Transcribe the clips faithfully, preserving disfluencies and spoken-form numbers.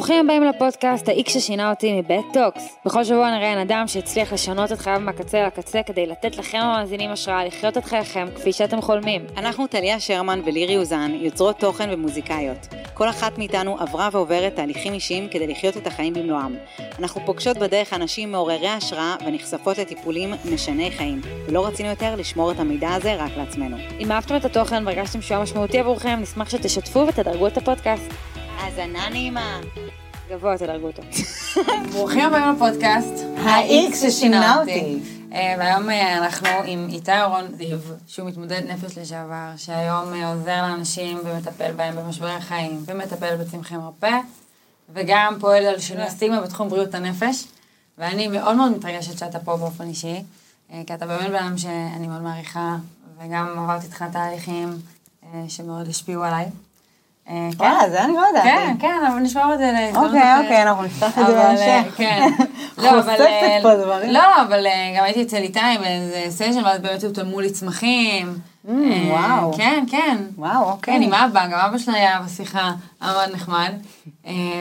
ברוכים הבאים לפודקאסט, האיק ששינה אותי מבית טוקס. בכל שבוע נראה אדם שהצליח לשנות את חייו מהקצה לקצה כדי לתת לכם המאזינים השראה לחיות את חייכם כפי שאתם חולמים. אנחנו טליה שרמן ולירי אוזן, יוצרות תוכן ומוזיקאיות. כל אחת מאיתנו עברה ועוברת תהליכים אישיים כדי לחיות את החיים במלואם. אנחנו פוגשות בדרך אנשים מעוררי השראה ונחשפות לטיפולים משני חיים. ולא רצינו יותר לשמור את המידע הזה רק לעצמנו. אם אהבתם את התוכן והרגשתם שהוא משמעותי עבורכם, נשמח שתשתפו ותדרגו את הפודקאסט. האזנה נעימה. גבוה, תדרגו אותו. ברוכים הבאים לפודקאסט. האיקס ששינה אותי. והיום אנחנו עם איתי אהרון זיו, שהוא מתמודד נפש לשעבר, שהיום עוזר לאנשים ומטפל בהם במשברי החיים, ומטפל בצמחי מרפא, וגם פועל על שינוי הסטיגמה בתחום בריאות הנפש. ואני מאוד מאוד מתרגשת שאתה פה באופן אישי, כי אתה באמת בן אדם שאני מאוד מעריכה, וגם עברתי איתך תהליכים שמאוד השפיעו עליי. וואלה, זה אני לא יודעת. כן, כן, אבל נשמע את זה. אוקיי, אוקיי, אנחנו נפתח את זה בהמשך. כן. חוסקת פה דברים. לא, אבל גם הייתי אצל איתי באיזה סשן, ואז באמת תולמו לי צמחים. וואו. כן, כן. וואו, אוקיי. כן, עם אבא, גם אבא שלה היה בשיחה, מאוד נחמד.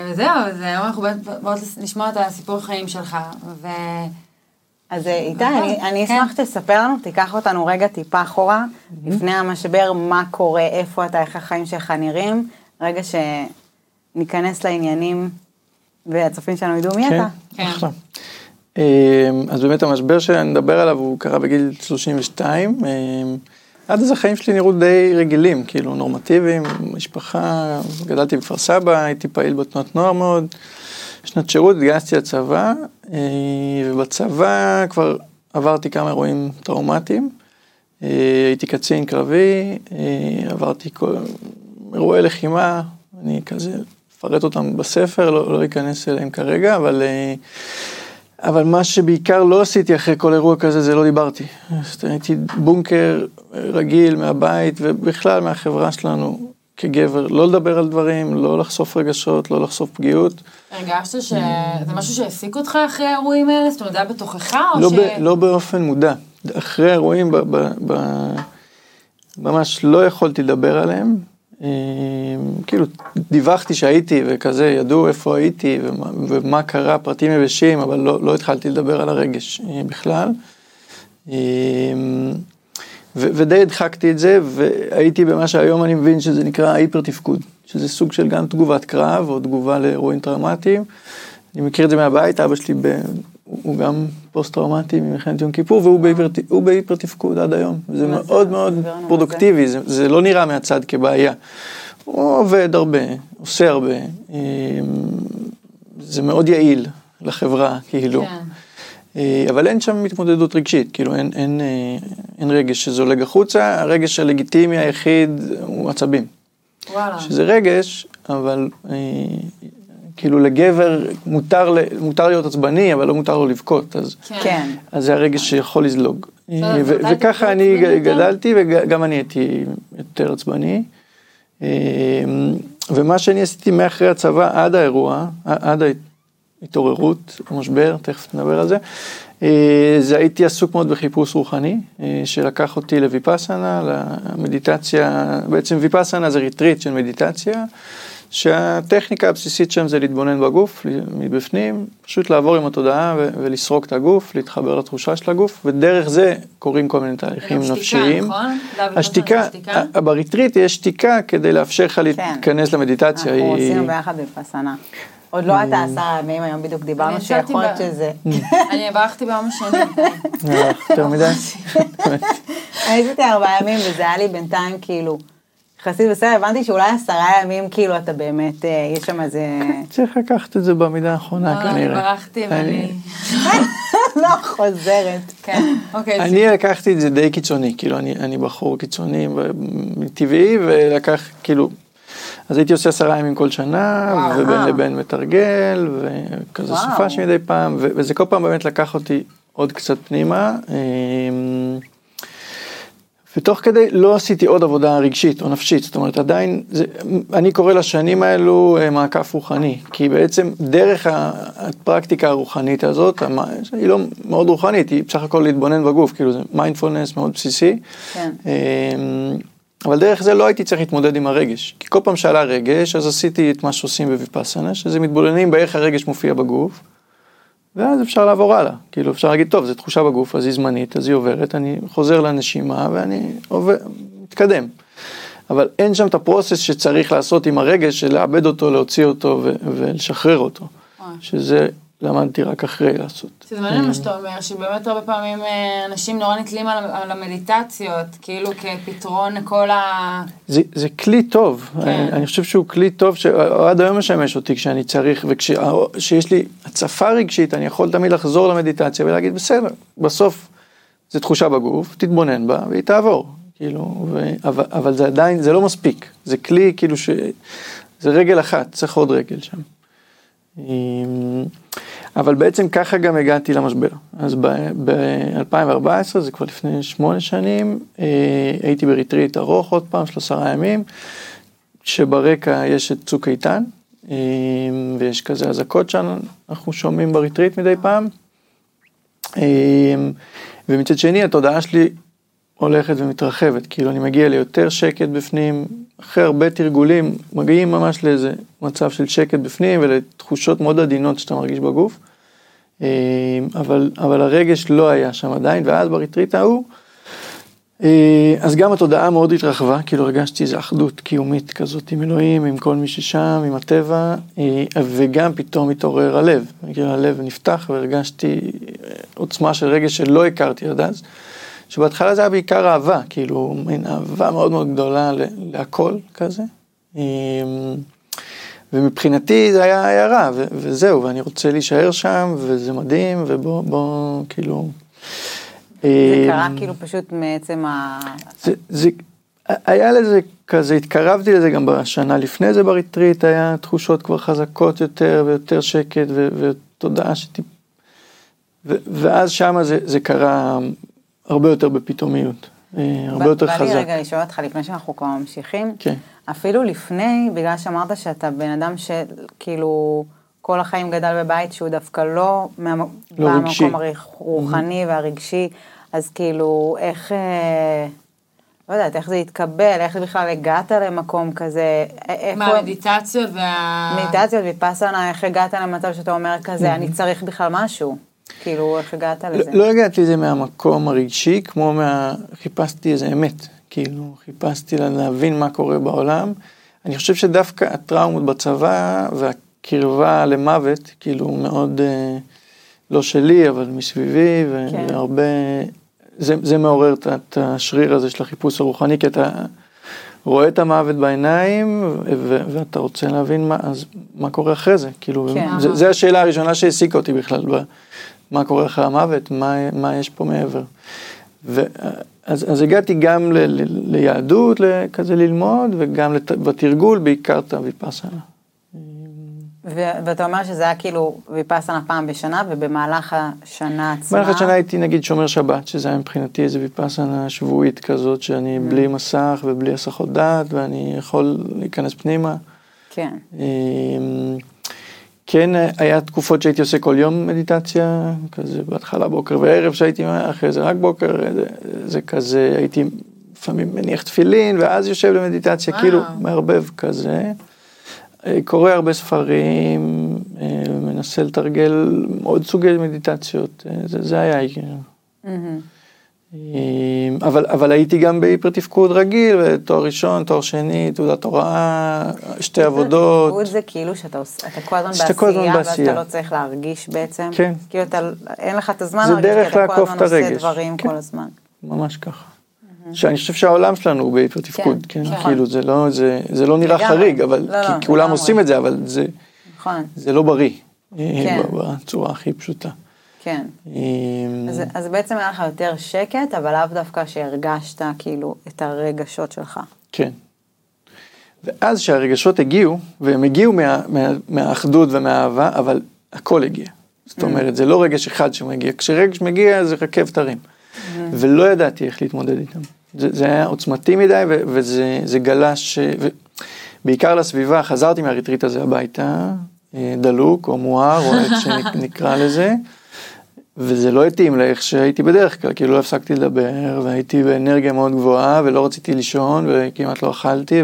וזהו, אז היום אנחנו באות לשמוע את הסיפור חיים שלך. אז איתי, אני אשמח שתספר לנו, תיקח אותנו רגע טיפה אחורה, לפני המשבר, מה קורה, איפה אתה, איך החיים שלך נראים, רגע שניכנס לעניינים והצופים שלנו ידעו מי אתה. כן, אחלה. אז באמת המשבר שאני מדבר עליו, הוא קרה בגיל שלושים ושתיים, עד אז החיים שלי נראו די רגילים, כאילו נורמטיביים, משפחה, גדלתי בכפר סבא, הייתי פעיל בתנועת נוער מאוד, שנת שירות, התגייסתי לצבא, ובצבא כבר עברתי כמה אירועים טראומטיים, הייתי קצין קרבי, עברתי כל... אירועי לחימה, אני כזה אפרט אותם בספר, לא, לא אכנס אליהם כרגע, אבל, אבל מה שבעיקר לא עשיתי אחרי כל אירוע כזה, זה לא דיברתי. הייתי בונקר רגיל מהבית, ובכלל מהחברה שלנו, כגבר, לא לדבר על דברים, לא לחשוף רגשות, לא לחשוף פגיעות. הרגשת שזה משהו שהעסיק אותך אחרי האירועים האלה? זאת אומרת, זה היה בתוכך? לא באופן מודע. אחרי האירועים, ממש לא יכולתי לדבר עליהם. כאילו, דיווחתי שהייתי, וכזה, ידעו איפה הייתי, ומה קרה, פרטים יבשים, אבל לא התחלתי לדבר על הרגש בכלל. ודי הדחקתי את זה, והייתי במה שהיום אני מבין שזה נקרא היפר תפקוד, שזה סוג של גם תגובת קרב, או תגובה לאירועים טראומטיים. אני מכיר את זה מהבית, אבא שלי הוא גם פוסט-טראומטי ממלחמת יום כיפור, והוא בהיפר תפקוד עד היום. זה מאוד מאוד פרודוקטיבי, זה לא נראה מהצד כבעיה. הוא עובד הרבה, עושה הרבה, זה מאוד יעיל לחברה, כאילו. אבל אין שם התמודדות רגשית, כאילו אין, אין, אין רגש שזולג החוצה, הרגש הלגיטימי היחיד הוא עצבים. וואלה. שזה רגש, אבל אה, כאילו לגבר מותר, מותר להיות עצבני, אבל לא מותר לו לבכות, אז, כן. אז זה הרגש שיכול לזלוג. ו- וככה אני גדלתי, וגם אני הייתי יותר עצבני. אה, ומה שאני עשיתי מאחרי הצבא עד האירוע, עד ההתמודדות, התעוררות, משבר, תכף נדבר על זה. זה הייתי עסוק מאוד בחיפוש רוחני, שלקח אותי לויפאסנה, למדיטציה, בעצם ויפאסנה זה ריטריט של מדיטציה, שהטכניקה הבסיסית שם זה להתבונן בגוף, מבפנים, פשוט לעבור עם התודעה ולסרוק את הגוף, להתחבר לתחושה של הגוף, ודרך זה קוראים כל מיני תהליכים נפשיים. נכון? השתיקה, בריטריט יש שתיקה כדי לאפשר לך להתכנס למדיטציה. אנחנו עושים ביחד ויפאסנה. עוד לא הייתה עשרה ימים, היום בדיוק דיברנו שיכול להיות שזה. אני הברכתי ביום השני. יותר מדי. אני עשיתי ארבעה ימים, וזה היה לי בינתיים כאילו, יחסית בסדר, הבנתי שאולי עשרה ימים, כאילו אתה באמת, יש שם איזה... צריך לקחת את זה במידה האחרונה, כנראה. לא, אני ברכתי, ואני... לא חוזרת. כן, אוקיי. אני לקחתי את זה די קיצוני, כאילו, אני בחור קיצוני, טבעי, ולקח, כאילו... אז הייתי עושה עשרה ימים כל שנה, ובין לבין מתרגל, וכזה סופה שמדי פעם, וזה כל פעם באמת לקח אותי עוד קצת פנימה, ותוך כדי לא עשיתי עוד עבודה רגשית או נפשית, זאת אומרת עדיין, אני קורא לשנים האלו מעקף רוחני, כי בעצם דרך הפרקטיקה הרוחנית הזאת, היא לא מאוד רוחנית, היא בסך הכל להתבונן בגוף, כאילו זה מיינדפולנס מאוד בסיסי, כן. אבל דרך זה לא הייתי צריך להתמודד עם הרגש. כי כל פעם שעלה רגש, אז עשיתי את מה שעושים בויפאסנה, שזה מתבוננים באיך הרגש מופיע בגוף, ואז אפשר לעבור הלאה. כאילו אפשר להגיד, טוב, זו תחושה בגוף, אז היא זמנית, אז היא עוברת, אני חוזר לנשימה, ואני עובר, מתקדם. אבל אין שם את הפרוסס שצריך לעשות עם הרגש, שלאבד אותו, להוציא אותו ו- ולשחרר אותו. שזה למדתי רק אחרי לעשות. זה מעניין מה שאתה אומר, שבאמת הרבה פעמים אנשים נורא נתלים על המדיטציות, כאילו כפתרון כל ה... זה כלי טוב, אני חושב שהוא כלי טוב, שעד היום משמש אותי כשאני צריך, וכשיש לי הצפה רגשית, אני יכול תמיד לחזור למדיטציה ולהגיד, בסדר, בסוף זה תחושה בגוף, תתבונן בה והיא תעבור, כאילו, אבל זה עדיין, זה לא מספיק, זה כלי כאילו ש... זה רגל אחת, צריך עוד רגל שם. אבל בעצם ככה גם הגעתי למשבר. אז ב-אלפיים וארבע עשרה, זה כבר לפני שמונה שנים, הייתי בריטריט ארוך עוד פעם, שלושה ימים, שברקע יש את צוק איתן, ויש כזה הזקות שאנחנו שומעים בריטריט מדי פעם, ומצד שני התודעה שלי הולכת ומתרחבת, כאילו אני מגיע ליותר שקט בפנים, אחרי הרבה תרגולים, מגיעים ממש לאיזה מצב של שקט בפנים, ולתחושות מאוד עדינות שאתה מרגיש בגוף, אבל, אבל הרגש לא היה שם עדיין, ואז בריטריט ההוא, אז גם התודעה מאוד התרחבה, כאילו הרגשתי איזו אחדות קיומית כזאת עם אלוהים, עם כל מי ששם, עם הטבע, וגם פתאום התעורר הלב, הלב נפתח והרגשתי עוצמה של רגש שלא הכרתי עד אז, שבהתחלה זה היה בעיקר אהבה, כאילו, מין אהבה מאוד מאוד גדולה להכל כזה, ומבחינתי זה היה הערה, וזהו, ואני רוצה להישאר שם, וזה מדהים, ובוא, בוא, כאילו... זה קרה כאילו פשוט מעצם ה... זה, היה לזה כזה, התקרבתי לזה גם בשנה לפני זה בריטריט, היה תחושות כבר חזקות יותר, ויותר שקט, ותודעה שטיפ... ואז שם זה קרה... הרבה יותר בפתאומיות, הרבה יותר חזק. בא לי רגע לשאול אותך, לפני שאנחנו כבר ממשיכים, אפילו לפני, בגלל שאמרת שאתה בן אדם שכאילו כל החיים גדל בבית, שהוא דווקא לא במקום הרוחני והרגשי, אז כאילו איך, לא יודעת, איך זה התקבל, איך בכלל הגעת למקום כזה? מה, מדיטציות וה... מדיטציות ויפאסנה, איך הגעת למצב שאתה אומר כזה, אני צריך בכלל משהו? כאילו, איך הגעת לזה? לא הגעתי לזה מהמקום הרגשי, כמו מה... חיפשתי איזה אמת, כאילו, חיפשתי להבין מה קורה בעולם. אני חושב שדווקא הטראומות בצבא, והקרבה למוות, כאילו, מאוד, לא שלי, אבל מסביבי, והרבה... זה מעורר את השריר הזה של החיפוש הרוחני, כי אתה רואה את המוות בעיניים, ואתה רוצה להבין מה קורה אחרי זה, כאילו, זו השאלה הראשונה שהעסיקה אותי בכלל, ב... מה קורה אחרי המוות, מה, מה יש פה מעבר. ו, אז, אז הגעתי גם ל, ל, ליהדות, כזה ללמוד, וגם לת, בתרגול, בעיקר את הויפאסנה. ו, ואתה אומר שזה היה כאילו ויפאסנה פעם בשנה, ובמהלך השנה עצמה... במהלך השנה הייתי נגיד שומר שבת, שזה היה מבחינתי איזה ויפאסנה שבועית כזאת, שאני בלי מסך ובלי הסחות דעת, ואני יכול להיכנס פנימה. כן. כן, היה תקופות שהייתי עושה כל יום מדיטציה, כזה בהתחלה בוקר וערב שהייתי, אחרי זה רק בוקר, זה, זה כזה, הייתי לפעמים מניח תפילין, ואז יושב למדיטציה, וואו. כאילו מערבב כזה, קורא הרבה ספרים, מנסה לתרגל עוד סוגי מדיטציות, זה, זה היה הייתי. Mm-hmm. אבל, אבל הייתי גם בהיפר תפקוד רגיל, תואר ראשון, תואר שני, תעודת הוראה, שתי עבודות. תפקוד זה כאילו שאתה כל הזמן בעשייה, ואתה לא צריך להרגיש בעצם. כן. כאילו אין לך את הזמן להרגיש, כי אתה כל הזמן עושה דברים כל הזמן. ממש ככה. שאני חושב שהעולם שלנו הוא בהיפר תפקוד, כאילו זה לא נראה חריג, כי כולם עושים את זה, אבל זה לא בריא, בצורה הכי פשוטה. כן, אז, אז בעצם היה לך יותר שקט, אבל לאו דווקא שהרגשת כאילו את הרגשות שלך. כן, ואז שהרגשות הגיעו, והם הגיעו מה, מה, מהאחדות ומהאהבה, אבל הכל הגיע. זאת אומרת, זה לא רגש אחד שמגיע, כשרגש מגיע זה רכב תרים, ולא ידעתי איך להתמודד איתם. זה, זה היה עוצמתי מדי, ו, וזה זה גלש, ו, בעיקר לסביבה, חזרתי מהריטריט הזה הביתה, דלוק או מואר, או איך שנקרא לזה, וזה לא התאים לאיך שהייתי בדרך כלל, כאילו לא הפסקתי לדבר, והייתי באנרגיה מאוד גבוהה, ולא רציתי לישון, וכמעט לא אכלתי,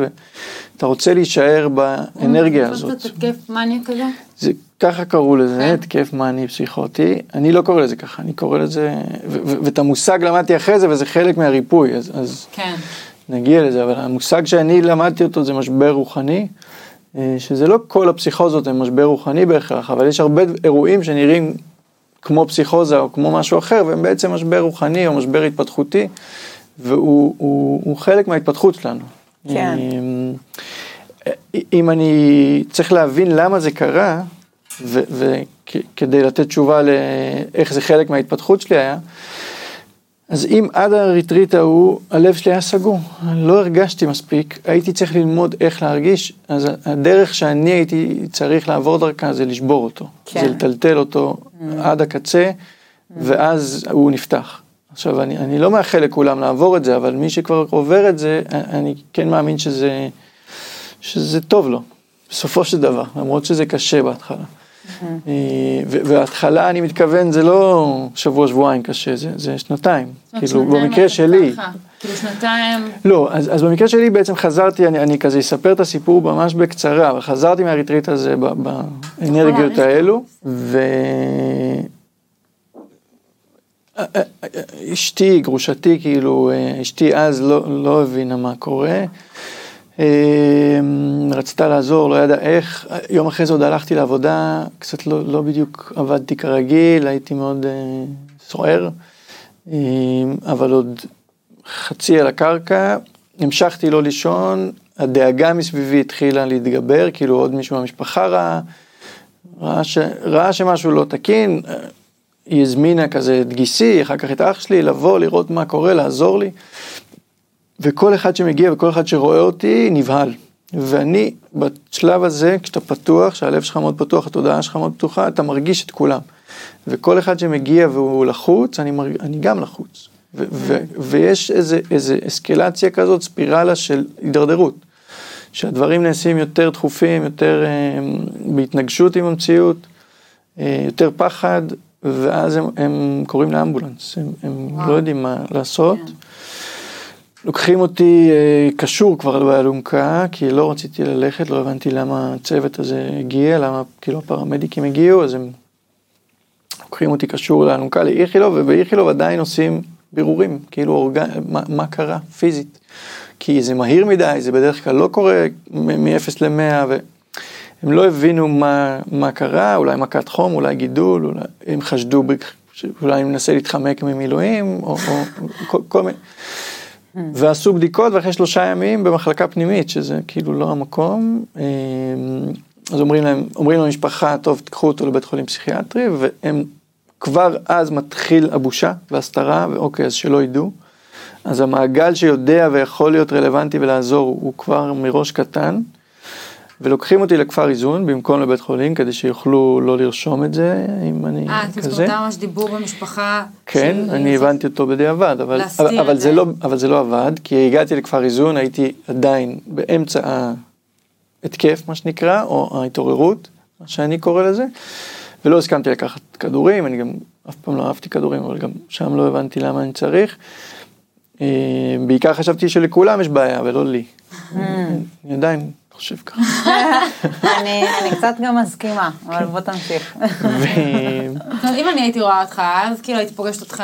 ואתה רוצה להישאר באנרגיה הזאת. זה תקף מניה כזה? זה, ככה קראו לזה, תקף מניה פסיכוטי, אני לא קורא לזה ככה, אני קורא לזה, ואת המושג למדתי אחרי זה, וזה חלק מהריפוי, אז נגיע לזה, אבל המושג שאני למדתי אותו זה משבר רוחני, שזה לא כל הפסיכוזות הם משבר רוחני בהכרח, אבל יש הרבה אירועים שנראים כמו פסיכוזה או כמו משהו אחר, והם בעצם משבר רוחני או משבר התפתחותי, והוא הוא, הוא חלק מההתפתחות שלנו. כן. אם אני צריך להבין למה זה קרה, וכדי לתת תשובה לאיך זה חלק מההתפתחות שלי היה, אז אם עד הריטריט ההוא, הלב שלי היה סגור, לא הרגשתי מספיק, הייתי צריך ללמוד איך להרגיש, אז הדרך שאני הייתי צריך לעבור דרכה, זה לשבור אותו, כן. זה לטלטל אותו mm. עד הקצה, mm. ואז הוא נפתח. עכשיו, אני, אני לא מאחל לכולם לעבור את זה, אבל מי שכבר עובר את זה, אני כן מאמין שזה, שזה טוב לו, בסופו של דבר, למרות שזה קשה בהתחלה. וההתחלה אני מתכוון זה לא שבוע שבועיים קשה, זה שנתיים, כאילו במקרה שלי, כאילו שנתיים, לא, אז במקרה שלי בעצם חזרתי, אני כזה אספר את הסיפור ממש בקצרה, אבל חזרתי מהריטריט הזה באנרגיות האלו, ואשתי, גרושתי, כאילו אשתי אז לא הבינה מה קורה, רציתה לעזור, לא ידע איך. יום אחרי זה עוד הלכתי לעבודה, קצת לא, לא בדיוק עבדתי כרגיל, הייתי מאוד אה, סוער, אה, אבל עוד חצי על הקרקע, המשכתי לא לישון, הדאגה מסביבי התחילה להתגבר, כאילו עוד מישהו מהמשפחה ראה, ראה, ש, ראה שמשהו לא תקין, היא הזמינה כזה את גיסי, אחר כך את אח שלי, לבוא, לראות מה קורה, לעזור לי, וכל אחד שמגיע וכל אחד שרואה אותי נבהל. ואני בשלב הזה, כשאתה פתוח, שהלב שלך מאוד פתוח, התודעה שלך מאוד פתוחה, אתה מרגיש את כולם. וכל אחד שמגיע והוא לחוץ, אני, מרג... אני גם לחוץ. ו- ו- ויש איזה, איזה אסקלציה כזאת, ספירלה של הידרדרות. שהדברים נעשים יותר דחופים, יותר אה, בהתנגשות עם המציאות, אה, יותר פחד, ואז הם, הם קוראים לאמבולנס. הם, הם לא יודעים מה לעשות. לוקחים אותי קשור כבר באלונקה, כי לא רציתי ללכת, לא הבנתי למה הצוות הזה הגיע, למה כאילו הפרמדיקים הגיעו, אז הם לוקחים אותי קשור לאלונקה לאיכילוב, ובאיכילוב עדיין עושים בירורים, כאילו אורגן, מה, מה קרה פיזית, כי זה מהיר מדי, זה בדרך כלל לא קורה מ-אפס ל-מאה, והם לא הבינו מה, מה קרה, אולי מכת חום, אולי גידול, אולי הם חשדו, אולי אני מנסה להתחמק ממילואים, או, או כל, כל מיני... ועשו בדיקות, ואחרי שלושה ימים במחלקה פנימית, שזה כאילו לא המקום, אז אומרים להם, אומרים למשפחה, טוב, תקחו אותו לבית חולים פסיכיאטרי, והם כבר אז מתחיל הבושה והסתרה, ואוקיי, אז שלא ידעו, אז המעגל שיודע ויכול להיות רלוונטי ולעזור, הוא כבר מראש קטן, ולוקחים אותי לכפר איזון, במקום לבית חולים, כדי שיוכלו לא לרשום את זה, אם אני כזה. אה, את מספרתה ממש דיבור במשפחה. כן, אני הבנתי אותו בדיעבד, אבל זה לא עבד, כי הגעתי לכפר איזון, הייתי עדיין באמצע ההתקף, מה שנקרא, או ההתעוררות, מה שאני קורא לזה, ולא הסכמתי לקחת כדורים, אני גם אף פעם לא אהבתי כדורים, אבל גם שם לא הבנתי למה אני צריך. בעיקר חשבתי שלכולם יש בעיה, ולא לי. אני עדיין... חושב ככה. אני קצת גם מסכימה, אבל בוא תמשיך. אם אני הייתי רואה אותך אז, כאילו הייתי פוגשת אותך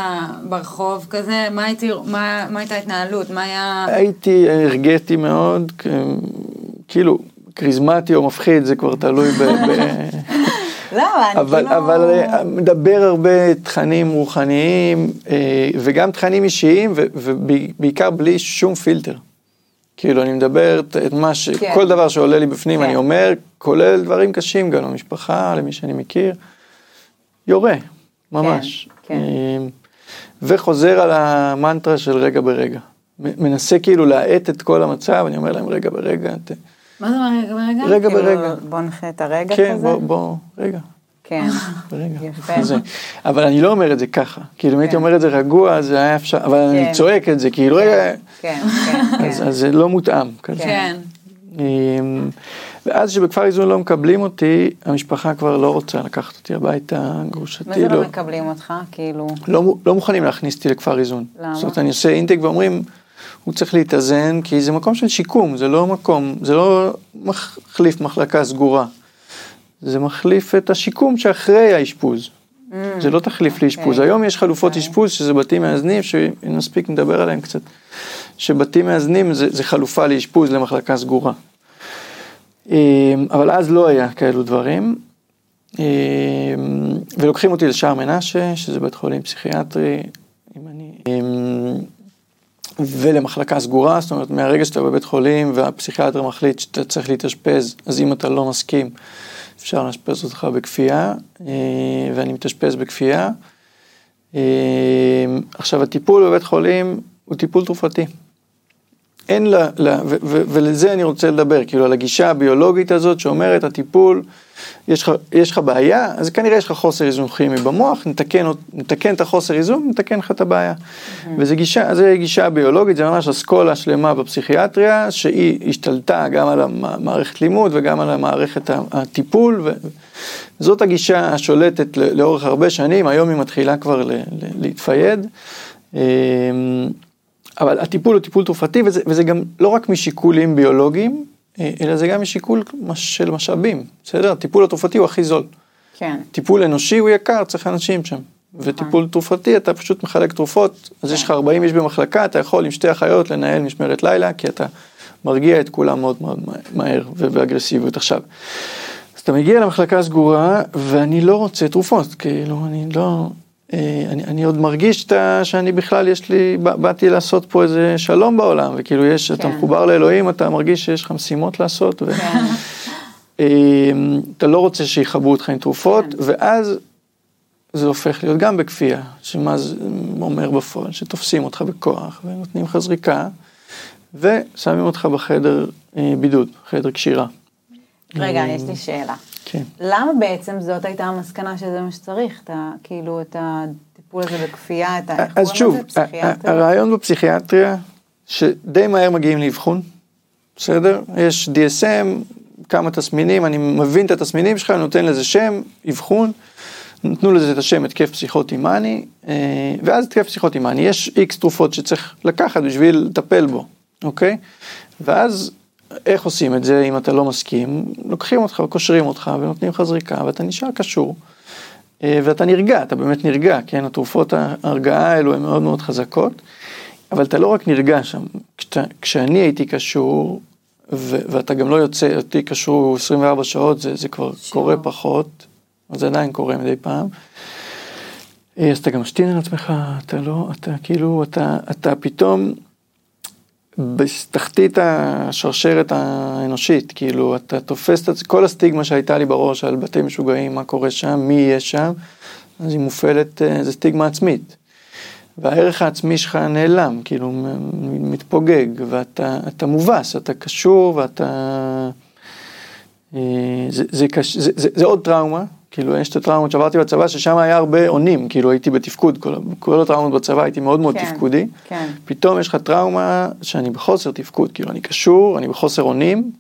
ברחוב כזה, מה הייתה התנהלות? הייתי, הרגעתי מאוד, כאילו, קריזמטי או מפחיד, זה כבר תלוי ב... אבל מדבר הרבה תכנים רוחניים, וגם תכנים אישיים, ובעיקר בלי שום פילטר. כאילו, אני מדבר את מה ש... כן. כל דבר שעולה לי בפנים, כן. אני אומר, כולל דברים קשים, גם למשפחה, למי שאני מכיר, יורה, ממש. כן, כן. וחוזר על המנטרה של רגע ברגע. מנסה כאילו להעט את כל המצב, אני אומר להם, רגע ברגע, את... מה זה אומר, רגע ברגע? רגע כאילו ברגע. בוא נחיה את הרגע כן, כזה? כן, בוא, בוא, רגע. כן. ברגע. יפה. זה. אבל אני לא אומר את זה ככה. כאילו, אם כן. הייתי אומר את זה רגוע, זה היה אפשר, אבל כן. אני צועק את זה, כאילו... כן. רגע... כן, כן, אז, כן. אז זה לא מותאם כזה. כן. ואז שבכפר איזון לא מקבלים אותי, המשפחה כבר לא רוצה לקחת אותי הביתה, גרושתי. מה זה לא מקבלים אותך? כאילו... לא, לא מוכנים להכניס אותי לכפר איזון. למה? זאת אומרת, אני עושה אינטק ואומרים, הוא צריך להתאזן, כי זה מקום של שיקום, זה לא מקום, זה לא מחליף מחלקה סגורה. זה מחליף את השיקום שאחרי האשפוז. Mm, זה לא תחליף okay. לאשפוז. היום יש חלופות okay. אשפוז, שזה בתים מאזנים, שנספיק נדבר עליהם קצת, שבתים מאזנים זה, זה חלופה לאשפוז למחלקה סגורה. אבל אז לא היה כאלו דברים, ולוקחים אותי לשער מנשה, שזה בית חולים פסיכיאטרי, ולמחלקה סגורה, זאת אומרת, מהרגע שאתה בבית חולים, והפסיכיאטר מחליט שאתה צריך להתאשפז, אז אם אתה לא מסכים, אפשר להשפז אותך בכפייה, ואני מתאשפז בכפייה. עכשיו, הטיפול בבית חולים הוא טיפול תרופתי. אין לה, לה ו, ו, ולזה אני רוצה לדבר, כאילו על הגישה הביולוגית הזאת שאומרת, הטיפול, יש לך, יש לך בעיה, אז כנראה יש לך חוסר איזון כימי במוח, נתקן, נתקן את החוסר איזון, נתקן לך את הבעיה. Mm-hmm. וזה גישה, זה גישה ביולוגית, זה ממש אסכולה שלמה בפסיכיאטריה, שהיא השתלטה גם על המערכת לימוד וגם על המערכת הטיפול, וזאת הגישה השולטת לאורך הרבה שנים, היום היא מתחילה כבר ל, ל, להתפייד, אבל הטיפול הוא טיפול תרופתי, וזה, וזה גם לא רק משיקולים ביולוגיים, אלא זה גם משיקול של משאבים, בסדר? הטיפול התרופתי הוא הכי זול. כן. טיפול אנושי הוא יקר, צריך אנשים שם. וטיפול תרופתי, אתה פשוט מחלק תרופות, אז יש לך ארבעים איש במחלקה, אתה יכול עם שתי אחיות לנהל משמרת לילה, כי אתה מרגיע את כולם מאוד מאוד מהר ובאגרסיביות עכשיו. אז אתה מגיע למחלקה הסגורה, ואני לא רוצה תרופות, כאילו אני לא... אני, אני עוד מרגיש שאני בכלל יש לי, באתי לעשות פה איזה שלום בעולם, וכאילו יש, כן. אתה מחובר לאלוהים, אתה מרגיש שיש לך משימות לעשות, ו... אתה לא רוצה שיחברו אותך עם תרופות, כן. ואז זה הופך להיות גם בכפייה, שמה זה אומר בפועל, שתופסים אותך בכוח, ונותנים לך זריקה, ושמים אותך בחדר בידוד, חדר קשירה. רגע, יש לי שאלה. כן. למה בעצם זאת הייתה המסקנה שזה מה שצריך? אתה, כאילו, את הטיפול הזה בכפייה, את האבחון הזה, שוב, פסיכיאטריה? הרעיון בפסיכיאטריה, שדי מהר מגיעים לאבחון, בסדר? יש די אס אם, כמה תסמינים, אני מבין את התסמינים שלך, אני נותן לזה שם, אבחון, נתנו לזה את השם, התקף פסיכוטימני, ואז התקף פסיכוטימני, יש איקס תרופות שצריך לקחת בשביל לטפל בו, אוקיי? ואז... איך עושים את זה אם אתה לא מסכים? לוקחים אותך וקושרים אותך ונותנים לך זריקה ואתה נשאר קשור ואתה נרגע, אתה באמת נרגע, כן? התרופות ההרגעה האלו הן מאוד מאוד חזקות, אבל אתה לא רק נרגע שם, כשאתה, כשאני הייתי קשור ו- ואתה גם לא יוצא, אותי קשור עשרים וארבע שעות, זה, זה כבר שוב. קורה פחות, זה עדיין קורה מדי פעם, אז אתה גם משתין על עצמך, אתה לא, אתה כאילו, אתה, אתה פתאום... בתחתית השרשרת האנושית, כאילו, אתה תופס את כל הסטיגמה שהייתה לי בראש על בתי משוגעים, מה קורה שם, מי יהיה שם, אז היא מופעלת, זה סטיגמה עצמית. והערך העצמי שלך נעלם, כאילו, מתפוגג, ואתה אתה מובס, אתה קשור, ואתה... זה, זה, זה, זה, זה עוד טראומה, כאילו, יש את הטראומות שעברתי בצבא, ששם היה הרבה עונים, כאילו, הייתי בתפקוד, כל, כל הטראומות בצבא, הייתי מאוד מאוד כן, תפקודי, כן. פתאום יש לך טראומה שאני בחוסר תפקוד, כאילו, אני קשור, אני בחוסר עונים,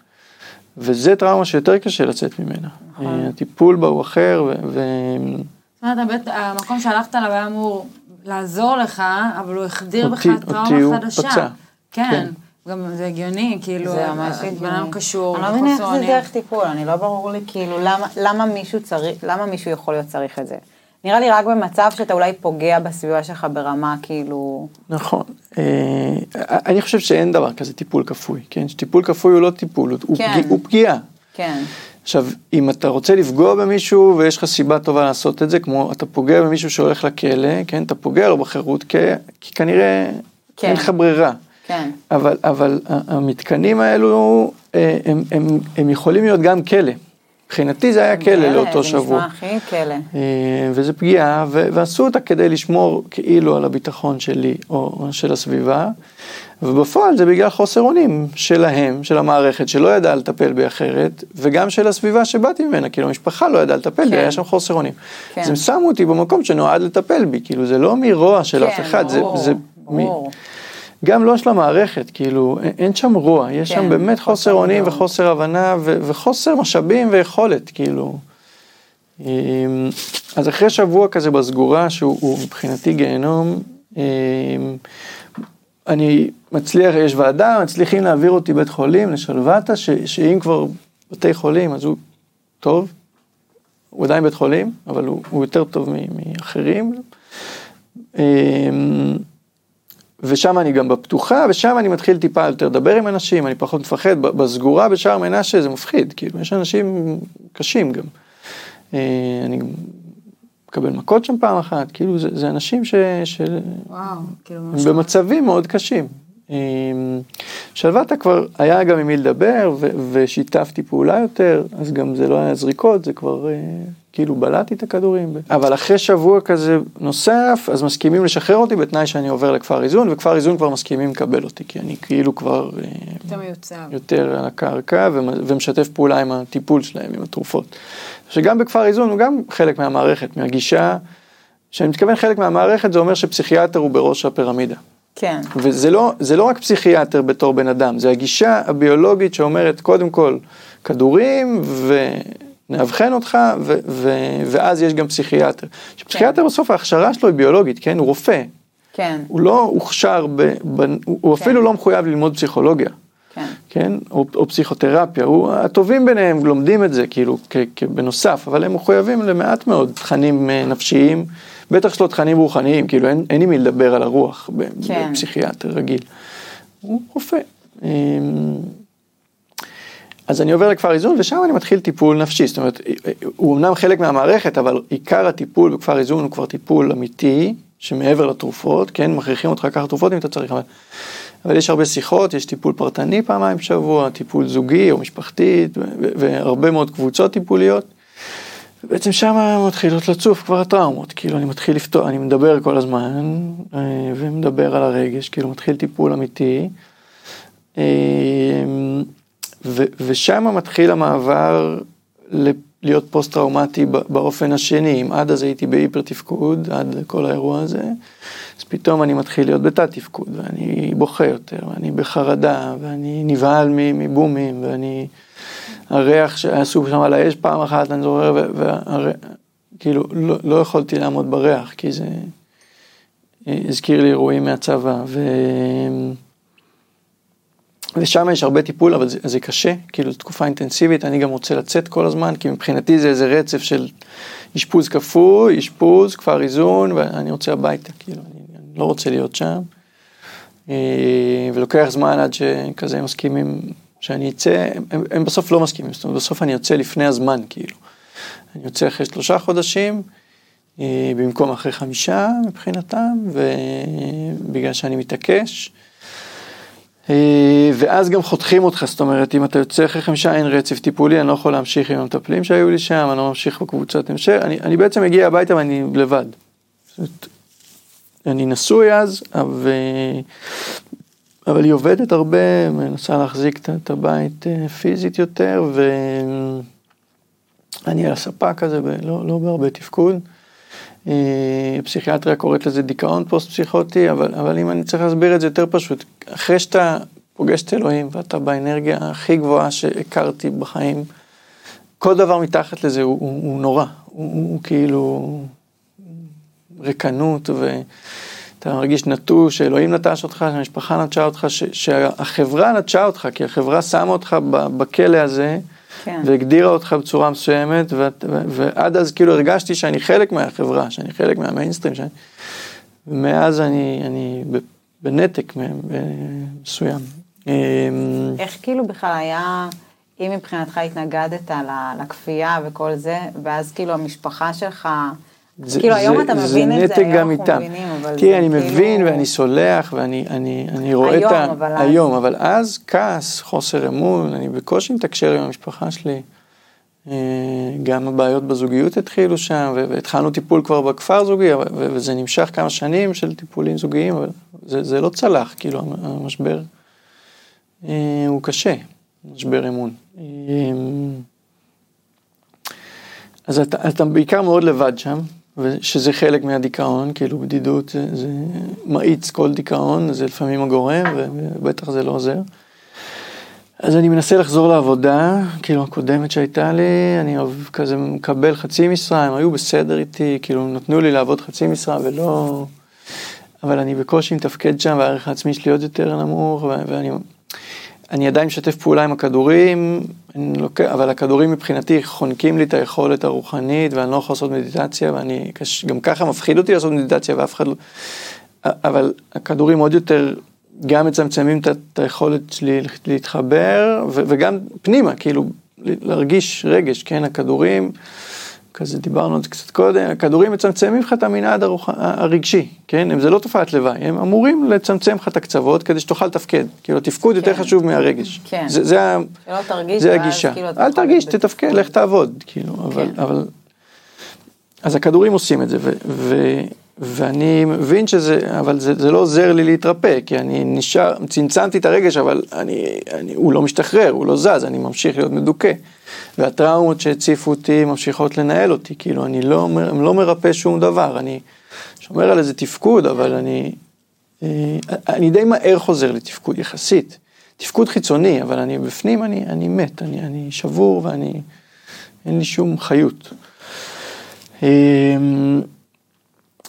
וזה טראומה שיותר קשה לצאת ממנה. נכון. הטיפול בה הוא אחר, ו... ו... זאת אומרת, המקום שהלכת עליו היה אמור לעזור לך, אבל הוא החדיר אותי, בך טראומה חדשה. פצע. כן. כן. גם זה הגיוני, כאילו, זה ממש הגיוני. קשור, אני לא מבינה איך זה דרך טיפול, אני לא ברור לי, כאילו, למה, למה מישהו צריך, למה מישהו יכול להיות צריך את זה? נראה לי רק במצב שאתה אולי פוגע בסביבה שלך ברמה, כאילו... נכון. אני חושב שאין דבר כזה טיפול כפוי, כן? שטיפול כפוי הוא לא טיפול, הוא פגיעה. כן. עכשיו, אם אתה רוצה לפגוע במישהו, ויש לך סיבה טובה לעשות את זה, כמו אתה פוגע במישהו שהולך לכלא, כן? אתה פוגע לו בחירות, כי כנראה אין לך ברירה. כן. אבל, אבל המתקנים האלו, הם, הם, הם יכולים להיות גם כלא. מבחינתי זה היה כלא לאותו שבוע. זה נשמע הכי כלא. וזה פגיעה, ועשו אותה כדי לשמור כאילו על הביטחון שלי, או של הסביבה, ובפועל זה בגלל חוסר אונים שלהם, של המערכת, שלא ידעה לטפל בי אחרת, וגם של הסביבה שבאתי ממנה, כאילו המשפחה לא ידעה לטפל בי, היה שם חוסר אונים. אז הם שמו אותי במקום שנועד לטפל בי, כאילו זה לא מרוע של אף אחד, זה... גם לא של המערכת, כאילו, אין שם רוע, יש שם באמת חוסר עונים וחוסר הבנה וחוסר משאבים ויכולת, כאילו. אז אחרי שבוע כזה בסגורה, שהוא מבחינתי גיהנום, אני מצליח, יש ועדה, מצליחים להעביר אותי בית חולים, לשלוותה, שאם כבר בתי חולים, אז הוא טוב, הוא עדיין בית חולים, אבל הוא יותר טוב מאחרים. ושם אני גם בפתוחה, ושם אני מתחיל טיפה יותר לדבר עם אנשים, אני פחות מפחד, בסגורה בשער מנשה זה מפחיד, כי יש אנשים קשים גם. אני גם מקבל מכות שם פעם אחת, כאילו זה, זה אנשים ש... של... וואו, כאילו ממש... במצבים מאוד קשים. שלוותה כבר היה גם עם מי לדבר, ו- ושיתפתי פעולה יותר, אז גם זה לא היה זריקות, זה כבר... כאילו בלעתי את הכדורים. אבל אחרי שבוע כזה נוסף, אז מסכימים לשחרר אותי, בתנאי שאני עובר לכפר איזון, וכפר איזון כבר מסכימים לקבל אותי, כי אני כאילו כבר יותר על הקרקע, ומשתף פעולה עם הטיפול שלהם, עם התרופות. שגם בכפר איזון הוא גם חלק מהמערכת, מהגישה, שאני מתכוון חלק מהמערכת, זה אומר שפסיכיאטר הוא בראש הפירמידה. כן. וזה לא, זה לא רק פסיכיאטר בתור בן אדם, זה הגישה הביולוגית שאומרת, קודם כל, כדורים ו... נאבחן אותך, ו- ו- ואז יש גם פסיכיאטר. שפסיכיאטר בסוף ההכשרה שלו היא ביולוגית, כן? הוא רופא. כן. הוא לא הוכשר, ב- ב- הוא אפילו לא מחויב ללמוד פסיכולוגיה. כן. כן? או, או פסיכותרפיה. הוא, הטובים ביניהם לומדים את זה, כאילו, כ- כ- בנוסף, אבל הם מחויבים למעט מאוד תכנים נפשיים, בטח שלא תכנים רוחניים, כאילו, אין, אין מי לדבר על הרוח ב- כן. בפסיכיאטר רגיל. הוא רופא. אז אני עובר לכפר איזון, ושם אני מתחיל טיפול נפשי, זאת אומרת, הוא אמנם חלק מהמערכת, אבל עיקר הטיפול בכפר איזון הוא כבר טיפול אמיתי, שמעבר לתרופות, כן, מכריחים אותך ככה תרופות אם אתה צריך, אבל, אבל יש הרבה שיחות, יש טיפול פרטני פעמיים בשבוע, טיפול זוגי או משפחתי, ו- ו- והרבה מאוד קבוצות טיפוליות, ובעצם שם מתחילות לצוף כבר הטראומות, כאילו אני מתחיל לפתור, אני מדבר כל הזמן, ומדבר על הרגש, כאילו מתחיל טיפול אמיתי, ו- ושם מתחיל המעבר להיות פוסט-טראומטי באופן השני. אם עד אז הייתי בהיפר-תפקוד, עד כל האירוע הזה, אז פתאום אני מתחיל להיות בתת-תפקוד, ואני בוכה יותר, ואני בחרדה, ואני נבהל מבומים, ואני... הריח שעשו שם על האש פעם אחת, אני זוכר, ו- והר... כאילו, לא, לא יכולתי לעמוד בריח, כי זה הזכיר לי אירועים מהצבא, ו... ושם יש הרבה טיפול, אבל זה, זה קשה, כאילו, תקופה אינטנסיבית, אני גם רוצה לצאת כל הזמן, כי מבחינתי זה איזה רצף של אשפוז כפוי, אשפוז, כפר איזון, ואני רוצה הביתה, כאילו, אני, אני לא רוצה להיות שם, ולוקח זמן עד שכזה מסכימים שאני אצא, הם, הם בסוף לא מסכימים, זאת אומרת, בסוף אני יוצא לפני הזמן, כאילו, אני יוצא אחרי שלושה חודשים, במקום אחרי חמישה, מבחינתם, ובגלל שאני מתעקש, ואז גם חותכים אותך, זאת אומרת, אם אתה יוצא אחרי חמישה, אין רצף טיפולי, אני לא יכול להמשיך עם המטפלים שהיו לי שם, אני לא ממשיך בקבוצת המשך, אני, אני בעצם מגיע הביתה ואני לבד. אני נשוי אז, אבל, אבל היא עובדת הרבה, מנסה להחזיק את הבית פיזית יותר, ואני על הספה כזה, לא, לא בהרבה תפקוד. פסיכיאטריה קוראת לזה דיכאון פוסט-פסיכוטי, אבל, אבל אם אני צריך להסביר את זה יותר פשוט, אחרי שאתה פוגש את אלוהים, ואתה באנרגיה הכי גבוהה שהכרתי בחיים, כל דבר מתחת לזה הוא, הוא, הוא נורא, הוא, הוא, הוא כאילו רקנות, ואתה מרגיש נטוש, שאלוהים נטש אותך, שהמשפחה נטשה אותך, ש, שהחברה נטשה אותך, כי החברה שמה אותך בכלא הזה, כן. והגדירה אותך בצורה מסוימת, ו- ו- ועד אז כאילו הרגשתי שאני חלק מהחברה, שאני חלק מהמיינסטרים, שאני... ומאז אני, אני בנתק מסוים. איך כאילו בכלל היה, אם מבחינתך התנגדת לכפייה וכל זה, ואז כאילו המשפחה שלך, זה, כאילו זה, היום זה, אתה מבין את זה, היום גם אנחנו איתם. מבינים, אבל... תראה, אני כאילו... מבין ואני סולח, ואני אני, אני רואה היום, את ה... אבל היום, אבל אז כעס, חוסר אמון, אני בקושי מתקשר עם המשפחה שלי. גם הבעיות בזוגיות התחילו שם, והתחלנו טיפול כבר בכפר זוגי, וזה נמשך כמה שנים של טיפולים זוגיים, אבל זה, זה לא צלח, כאילו המשבר הוא קשה, משבר אמון. אז אתה, אתה בעיקר מאוד לבד שם, ושזה חלק מהדיכאון, כאילו בדידות זה, זה מאיץ כל דיכאון, זה לפעמים הגורם, ובטח זה לא עוזר. אז אני מנסה לחזור לעבודה, כאילו הקודמת שהייתה לי, אני כזה מקבל חצי משרה, הם היו בסדר איתי, כאילו נתנו לי לעבוד חצי משרה ולא... אבל אני בקושי מתפקד שם, והערך העצמי שלי עוד יותר נמוך, ואני... אני עדיין משתף פעולה עם הכדורים, לוק... אבל הכדורים מבחינתי חונקים לי את היכולת הרוחנית, ואני לא יכול לעשות מדיטציה, ואני גם ככה מפחיד אותי לעשות מדיטציה, ואף אחד לא... אבל הכדורים עוד יותר גם מצמצמים את היכולת שלי להתחבר, ו... וגם פנימה, כאילו, להרגיש רגש, כן, הכדורים, כזה דיברנו עוד קצת קודם, הכדורים מצמצמים לך את המנעד הרוח... הרגשי, כן? הם זה לא תופעת לוואי, הם אמורים לצמצם לך את הקצוות כדי שתוכל תפקד, כאילו תפקוד כן. יותר חשוב מהרגש. כן. זה, זה, שלא תרגיש, זה הגישה. כאילו אל תרגיש, תתפקד, לך תעבוד, כאילו, אבל, כן. אבל... אז הכדורים עושים את זה, ו... ו... ואני מבין שזה, אבל זה, זה לא עוזר לי להתרפא, כי אני נשאר, צמצמתי את הרגש, אבל אני, אני, הוא לא משתחרר, הוא לא זז, אני ממשיך להיות מדוכה. והטראומות שהציפו אותי ממשיכות לנהל אותי, כאילו, אני לא, לא מרפא שום דבר, אני שומר על איזה תפקוד, אבל אני, אני די מהר חוזר לתפקוד יחסית, תפקוד חיצוני, אבל אני בפנים, אני, אני מת, אני, אני שבור, ואני, אין לי שום חיות.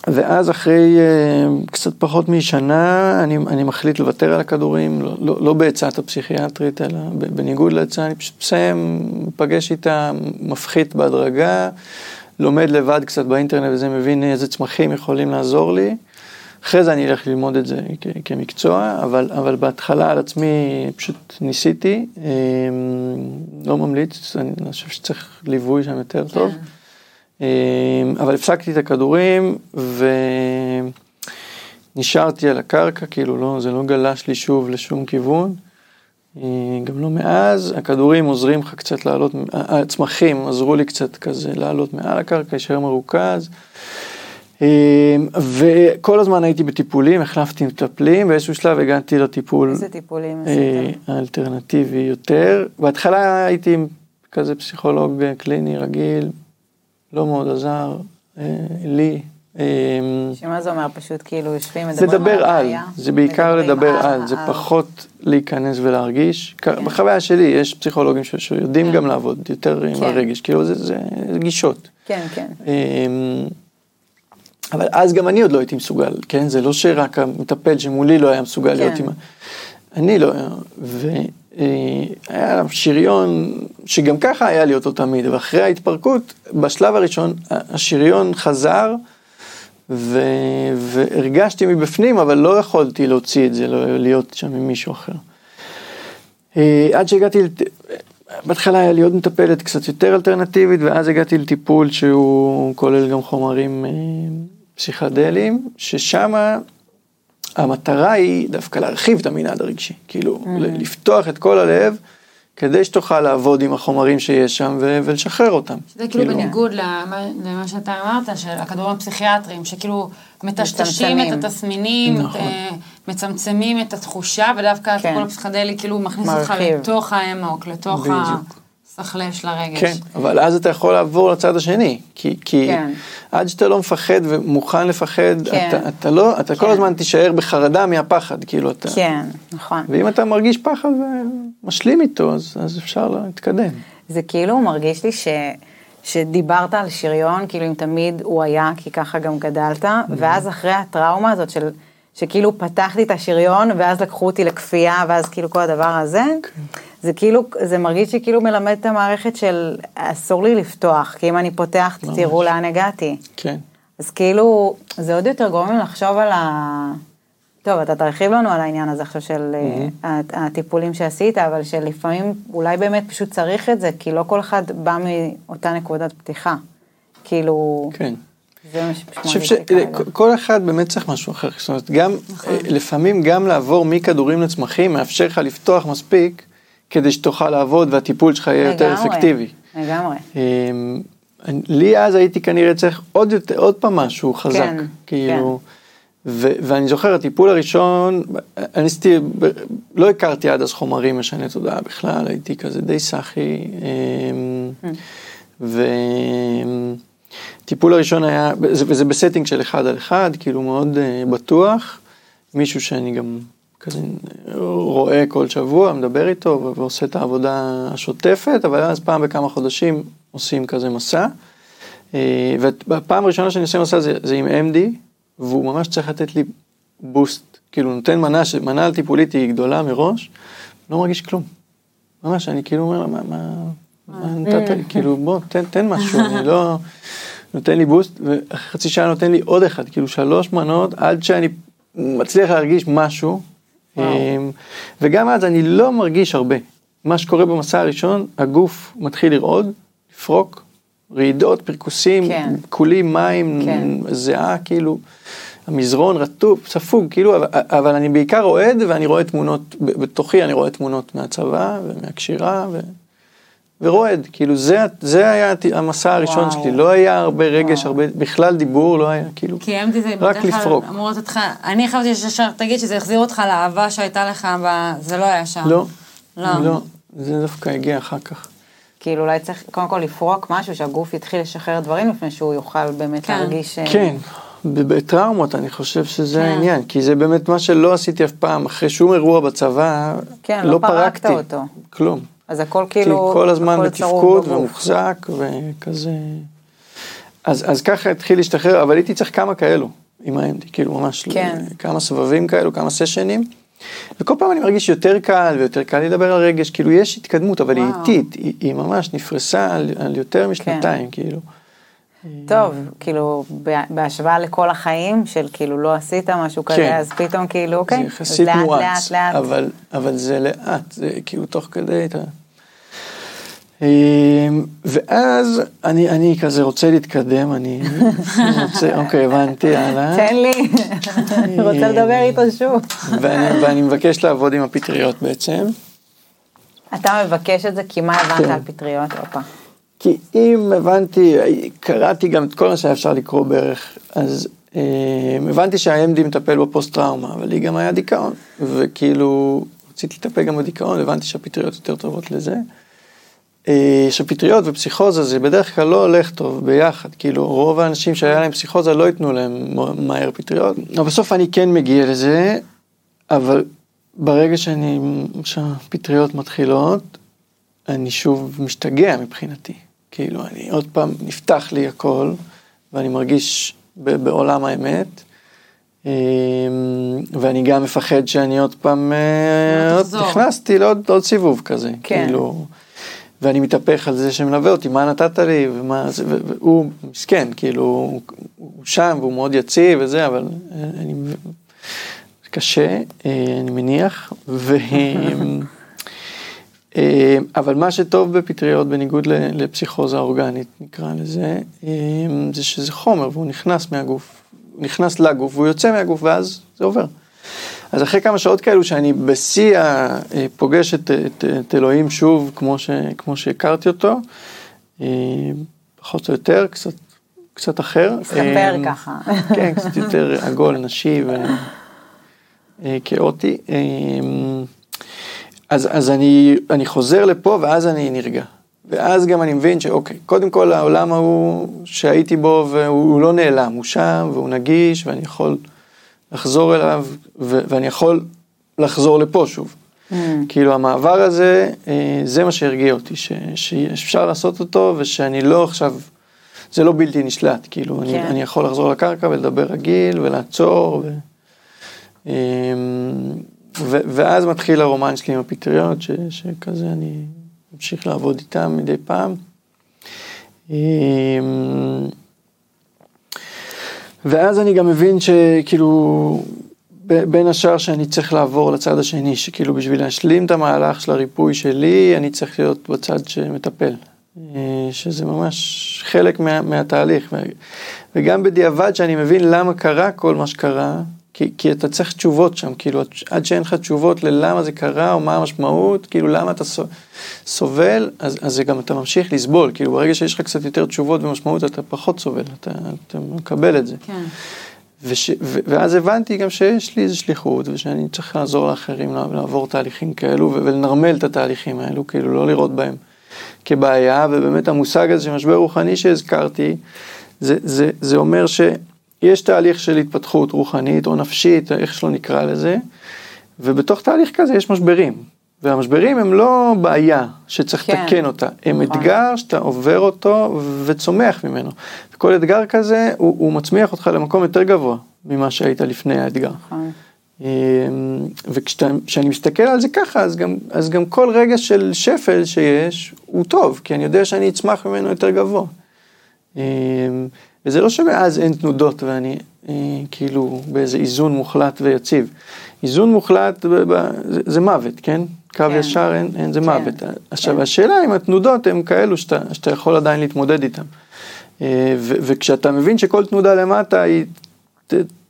ואז אחרי קצת פחות משנה, אני, אני מחליט לוותר על הכדורים, לא, לא, לא בעצת הפסיכיאטרית, אלא בניגוד להצעה, אני פשוט מסיים, מפגש איתה, מפחית בהדרגה, לומד לבד קצת באינטרנט, וזה מבין איזה צמחים יכולים לעזור לי. אחרי זה אני אלך ללמוד את זה כ, כמקצוע, אבל, אבל בהתחלה על עצמי פשוט ניסיתי, לא ממליץ, אני חושב שצריך ליווי שם יותר טוב. אבל הפסקתי את הכדורים ונשארתי על הקרקע, כאילו לא, זה לא גלש לי שוב לשום כיוון, גם לא מאז, הכדורים עוזרים לך קצת לעלות, הצמחים עזרו לי קצת כזה לעלות מעל הקרקע, ישר מרוכז, וכל הזמן הייתי בטיפולים, החלפתי מטפלים, באיזשהו שלב הגעתי לטיפול, איזה טיפולים? האלטרנטיבי יותר, בהתחלה הייתי כזה פסיכולוג קליני רגיל, לא מאוד עזר, אה, לי. אה, שמה זה אומר? פשוט כאילו יושבים, מדברים על הבעיה. זה דבר על, זה בעיקר לדבר על, על, זה פחות להיכנס ולהרגיש. כן. בחוויה שלי יש פסיכולוגים ש... שיודעים כן. גם לעבוד יותר כן. עם הרגש, כאילו זה, זה, זה גישות. כן, כן. אה, אבל אז גם אני עוד לא הייתי מסוגל, כן? זה לא שרק המטפל שמולי לא היה מסוגל כן. להיות עם... אני לא היה, ו... היה לה שריון, שגם ככה היה לי אותו תמיד, ואחרי ההתפרקות, בשלב הראשון, השריון חזר, ו- והרגשתי מבפנים, אבל לא יכולתי להוציא את זה, לא להיות שם עם מישהו אחר. עד שהגעתי, לת... בהתחלה היה לי עוד מטפלת קצת יותר אלטרנטיבית, ואז הגעתי לטיפול שהוא כולל גם חומרים פסיכדליים, ששמה... המטרה היא דווקא להרחיב את המנעד הרגשי, כאילו mm-hmm. לפתוח את כל הלב, כדי שתוכל לעבוד עם החומרים שיש שם ו- ולשחרר אותם. שזה כאילו, כאילו... בניגוד למה, למה שאתה אמרת, של הכדורים הפסיכיאטריים, שכאילו מטשטשים את התסמינים, נכון. את, מצמצמים את התחושה, ודווקא כן. הטיפול הפסיכדלי כאילו מכניס מרחיב. אותך לתוך העמוק, לתוך בדיוק. שחלה של הרגש. כן, אבל אז אתה יכול לעבור לצד השני, כי, כי כן. עד שאתה לא מפחד ומוכן לפחד, כן. אתה, אתה, לא, אתה כן. כל הזמן תישאר בחרדה מהפחד, כאילו אתה... כן, נכון. ואם אתה מרגיש פחד ומשלים איתו, אז, אז אפשר להתקדם. זה כאילו מרגיש לי ש, שדיברת על שריון, כאילו אם תמיד הוא היה, כי ככה גם גדלת, ואז אחרי הטראומה הזאת של... שכאילו פתחתי את השריון, ואז לקחו אותי לכפייה, ואז כאילו כל הדבר הזה, okay. זה כאילו, זה מרגיש שכאילו מלמד את המערכת של, אסור לי לפתוח, כי אם אני פותח, ממש. תראו לאן הגעתי. כן. Okay. אז כאילו, זה עוד יותר גורם לחשוב על ה... טוב, אתה תרחיב לנו על העניין הזה עכשיו של mm-hmm. הטיפולים שעשית, אבל שלפעמים אולי באמת פשוט צריך את זה, כי לא כל אחד בא מאותה נקודת פתיחה. כאילו... כן. Okay. אני חושב שכל אחד באמת צריך משהו אחר, זאת אומרת, גם, לפעמים גם לעבור מכדורים לצמחים, מאפשר לך לפתוח מספיק, כדי שתוכל לעבוד, והטיפול שלך יהיה יותר אפקטיבי. לגמרי. לי אז הייתי כנראה צריך עוד יותר, עוד פעם משהו חזק, כאילו, ואני זוכר, הטיפול הראשון, אני לא הכרתי עד אז חומרים משנה תודעה בכלל, הייתי כזה די סחי, ו... טיפול הראשון היה, וזה בסטינג של אחד על אחד, כאילו מאוד בטוח, מישהו שאני גם כזה רואה כל שבוע, מדבר איתו ועושה את העבודה השוטפת, אבל אז פעם בכמה חודשים עושים כזה מסע, והפעם הראשונה שאני עושה מסע זה, זה עם אם די, והוא ממש צריך לתת לי בוסט, כאילו נותן מנה, מנה על טיפולית היא גדולה מראש, לא מרגיש כלום, ממש, אני כאילו אומר לה, מה, מה, מה נתת לי, כאילו בוא, תן, תן משהו, אני לא, נותן לי בוסט, וחצי שעה נותן לי עוד אחד, כאילו שלוש מנות, עד שאני מצליח להרגיש משהו, וגם אז אני לא מרגיש הרבה, מה שקורה במסע הראשון, הגוף מתחיל לרעוד, לפרוק, רעידות, פרקוסים, כן. קולים, מים, כן. זהה, כאילו, המזרון רטוב, ספוג, כאילו, אבל, אבל אני בעיקר רועד, ואני רואה תמונות, בתוכי אני רואה תמונות מהצבא, ומהקשירה, ו... ורועד, כאילו, זה, זה היה המסע הראשון וואו. שלי, לא היה הרבה רגש, וואו. הרבה, בכלל דיבור, לא היה, כאילו, כי רק לפרוק. אמורות אותך, אני חייבתי ששאר, תגיד שזה החזיר אותך לאהבה שהייתה לך, זה לא היה שם. לא, לא, לא זה דווקא הגיע אחר כך. כאילו אולי צריך קודם כל לפרוק משהו, שהגוף יתחיל לשחרר דברים לפני שהוא יוכל באמת להרגיש... כן, בטראומות אני חושב שזה העניין, כי זה באמת מה שלא עשיתי אף פעם, אחרי שום אירוע בצבא, לא פרקתי, כלום. אז הכל כאילו... כל הזמן בתפקוד ומוחזק וכזה... אז ככה התחיל להשתחרר, אבל הייתי צריך כמה כאלו, עם ה-אם די, כאילו ממש כמה סבבים כאלו, כמה סשנים, וכל פעם אני מרגיש יותר קל, ויותר קל לדבר על רגש, כאילו יש התקדמות, אבל היא איטית, היא, היא ממש נפרסה על, על יותר משנתיים, כן. כאילו. טוב, כאילו, בהשוואה לכל החיים, של כאילו לא עשית משהו כזה, כן. אז פתאום כאילו, אוקיי, זה יחסית לאט, מועץ, לאט, לאט. אבל, אבל זה לאט, זה כאילו תוך כדי את ה... ואז אני, אני כזה רוצה להתקדם, אני רוצה, אוקיי, הבנתי, הלאה. תן לי, רוצה לדבר איתו שוב. ואני, ואני מבקש לעבוד עם הפטריות בעצם. אתה מבקש את זה, כי מה הבנת על פטריות? כי אם הבנתי, קראתי גם את כל מה שאפשר לקרוא בערך, אז הבנתי שהאמדי מטפל בפוסט-טראומה, אבל לי גם היה דיכאון, וכאילו, רציתי לטפל גם בדיכאון, הבנתי שהפטריות יותר טובות לזה. שפטריות ופסיכוזה זה בדרך כלל לא הולך טוב ביחד, כאילו רוב האנשים שהיה להם פסיכוזה לא ייתנו להם מהר פטריות, אבל בסוף אני כן מגיע לזה, אבל ברגע שאני, שהפטריות מתחילות, אני שוב משתגע מבחינתי, כאילו אני עוד פעם נפתח לי הכל, ואני מרגיש בעולם האמת, ואני גם מפחד שאני עוד פעם, נכנסתי לעוד סיבוב כזה, כאילו... ואני מתהפך על זה שמלווה אותי, מה נתת לי, ומה, והוא מסכן, כאילו, הוא שם, והוא מאוד יציב וזה, אבל אני, קשה, אני מניח, ו... אבל מה שטוב בפטריות, בניגוד לפסיכוזה אורגנית, נקרא לזה, זה שזה חומר, והוא נכנס מהגוף, הוא נכנס לגוף, והוא יוצא מהגוף, ואז זה עובר. אז אחרי כמה שעות כאלו שאני בשיא פוגש את, את, את אלוהים שוב, כמו, ש, כמו שהכרתי אותו, פחות או יותר, קצת, קצת אחר. מסתפר ככה. כן, קצת יותר עגול, נשי וכאוטי. אז, אז אני, אני חוזר לפה ואז אני נרגע. ואז גם אני מבין שאוקיי, קודם כל העולם ההוא שהייתי בו, והוא לא נעלם, הוא שם והוא נגיש ואני יכול... לחזור אליו, ואני יכול לחזור לפה שוב. כאילו המעבר הזה, זה מה שהרגיע אותי, שאפשר לעשות אותו, ושאני לא עכשיו, זה לא בלתי נשלט, כאילו אני יכול לחזור לקרקע ולדבר רגיל, ולעצור, ואז מתחיל הרומן שלי עם הפטריות, שכזה אני ממשיך לעבוד איתם מדי פעם. ואז אני גם מבין שכאילו, בין השאר שאני צריך לעבור לצד השני, שכאילו בשביל להשלים את המהלך של הריפוי שלי, אני צריך להיות בצד שמטפל, שזה ממש חלק מה, מהתהליך, וגם בדיעבד שאני מבין למה קרה כל מה שקרה, כי, כי אתה צריך תשובות שם, כאילו עד שאין לך תשובות ללמה זה קרה, או מה המשמעות, כאילו למה אתה סובל, אז, אז גם אתה ממשיך לסבול, כאילו ברגע שיש לך קצת יותר תשובות ומשמעות, אתה פחות סובל, אתה, אתה מקבל את זה. כן. וש, ו, ואז הבנתי גם שיש לי איזו שליחות, ושאני צריך לעזור לאחרים לעבור תהליכים כאלו, ולנרמל את התהליכים האלו, כאילו לא לראות בהם כבעיה, ובאמת המושג הזה של משבר רוחני שהזכרתי, זה, זה, זה אומר שיש תהליך של התפתחות רוחנית או נפשית, איך שלא נקרא לזה, ובתוך תהליך כזה יש משברים, והמשברים הם לא בעיה שצריך כן. תקן אותה, הם נכון. אתגר שאתה עובר אותו וצומח ממנו, וכל אתגר כזה הוא, הוא מצמיח אותך למקום יותר גבוה ממה שהיית לפני האתגר. נכון. וכשאני מסתכל על זה ככה, אז גם, אז גם כל רגע של שפל שיש, הוא טוב, כי אני יודע שאני אצמח ממנו יותר גבוה. וזה לא שמאז אין תנודות, ואני כאילו באיזה איזון מוחלט ויציב. איזון מוחלט, זה מוות, כן? קו ישר, זה מוות. עכשיו, השאלה אם התנודות הן כאלו שאתה יכול עדיין להתמודד איתן. וכשאתה מבין שכל תנודה למטה היא...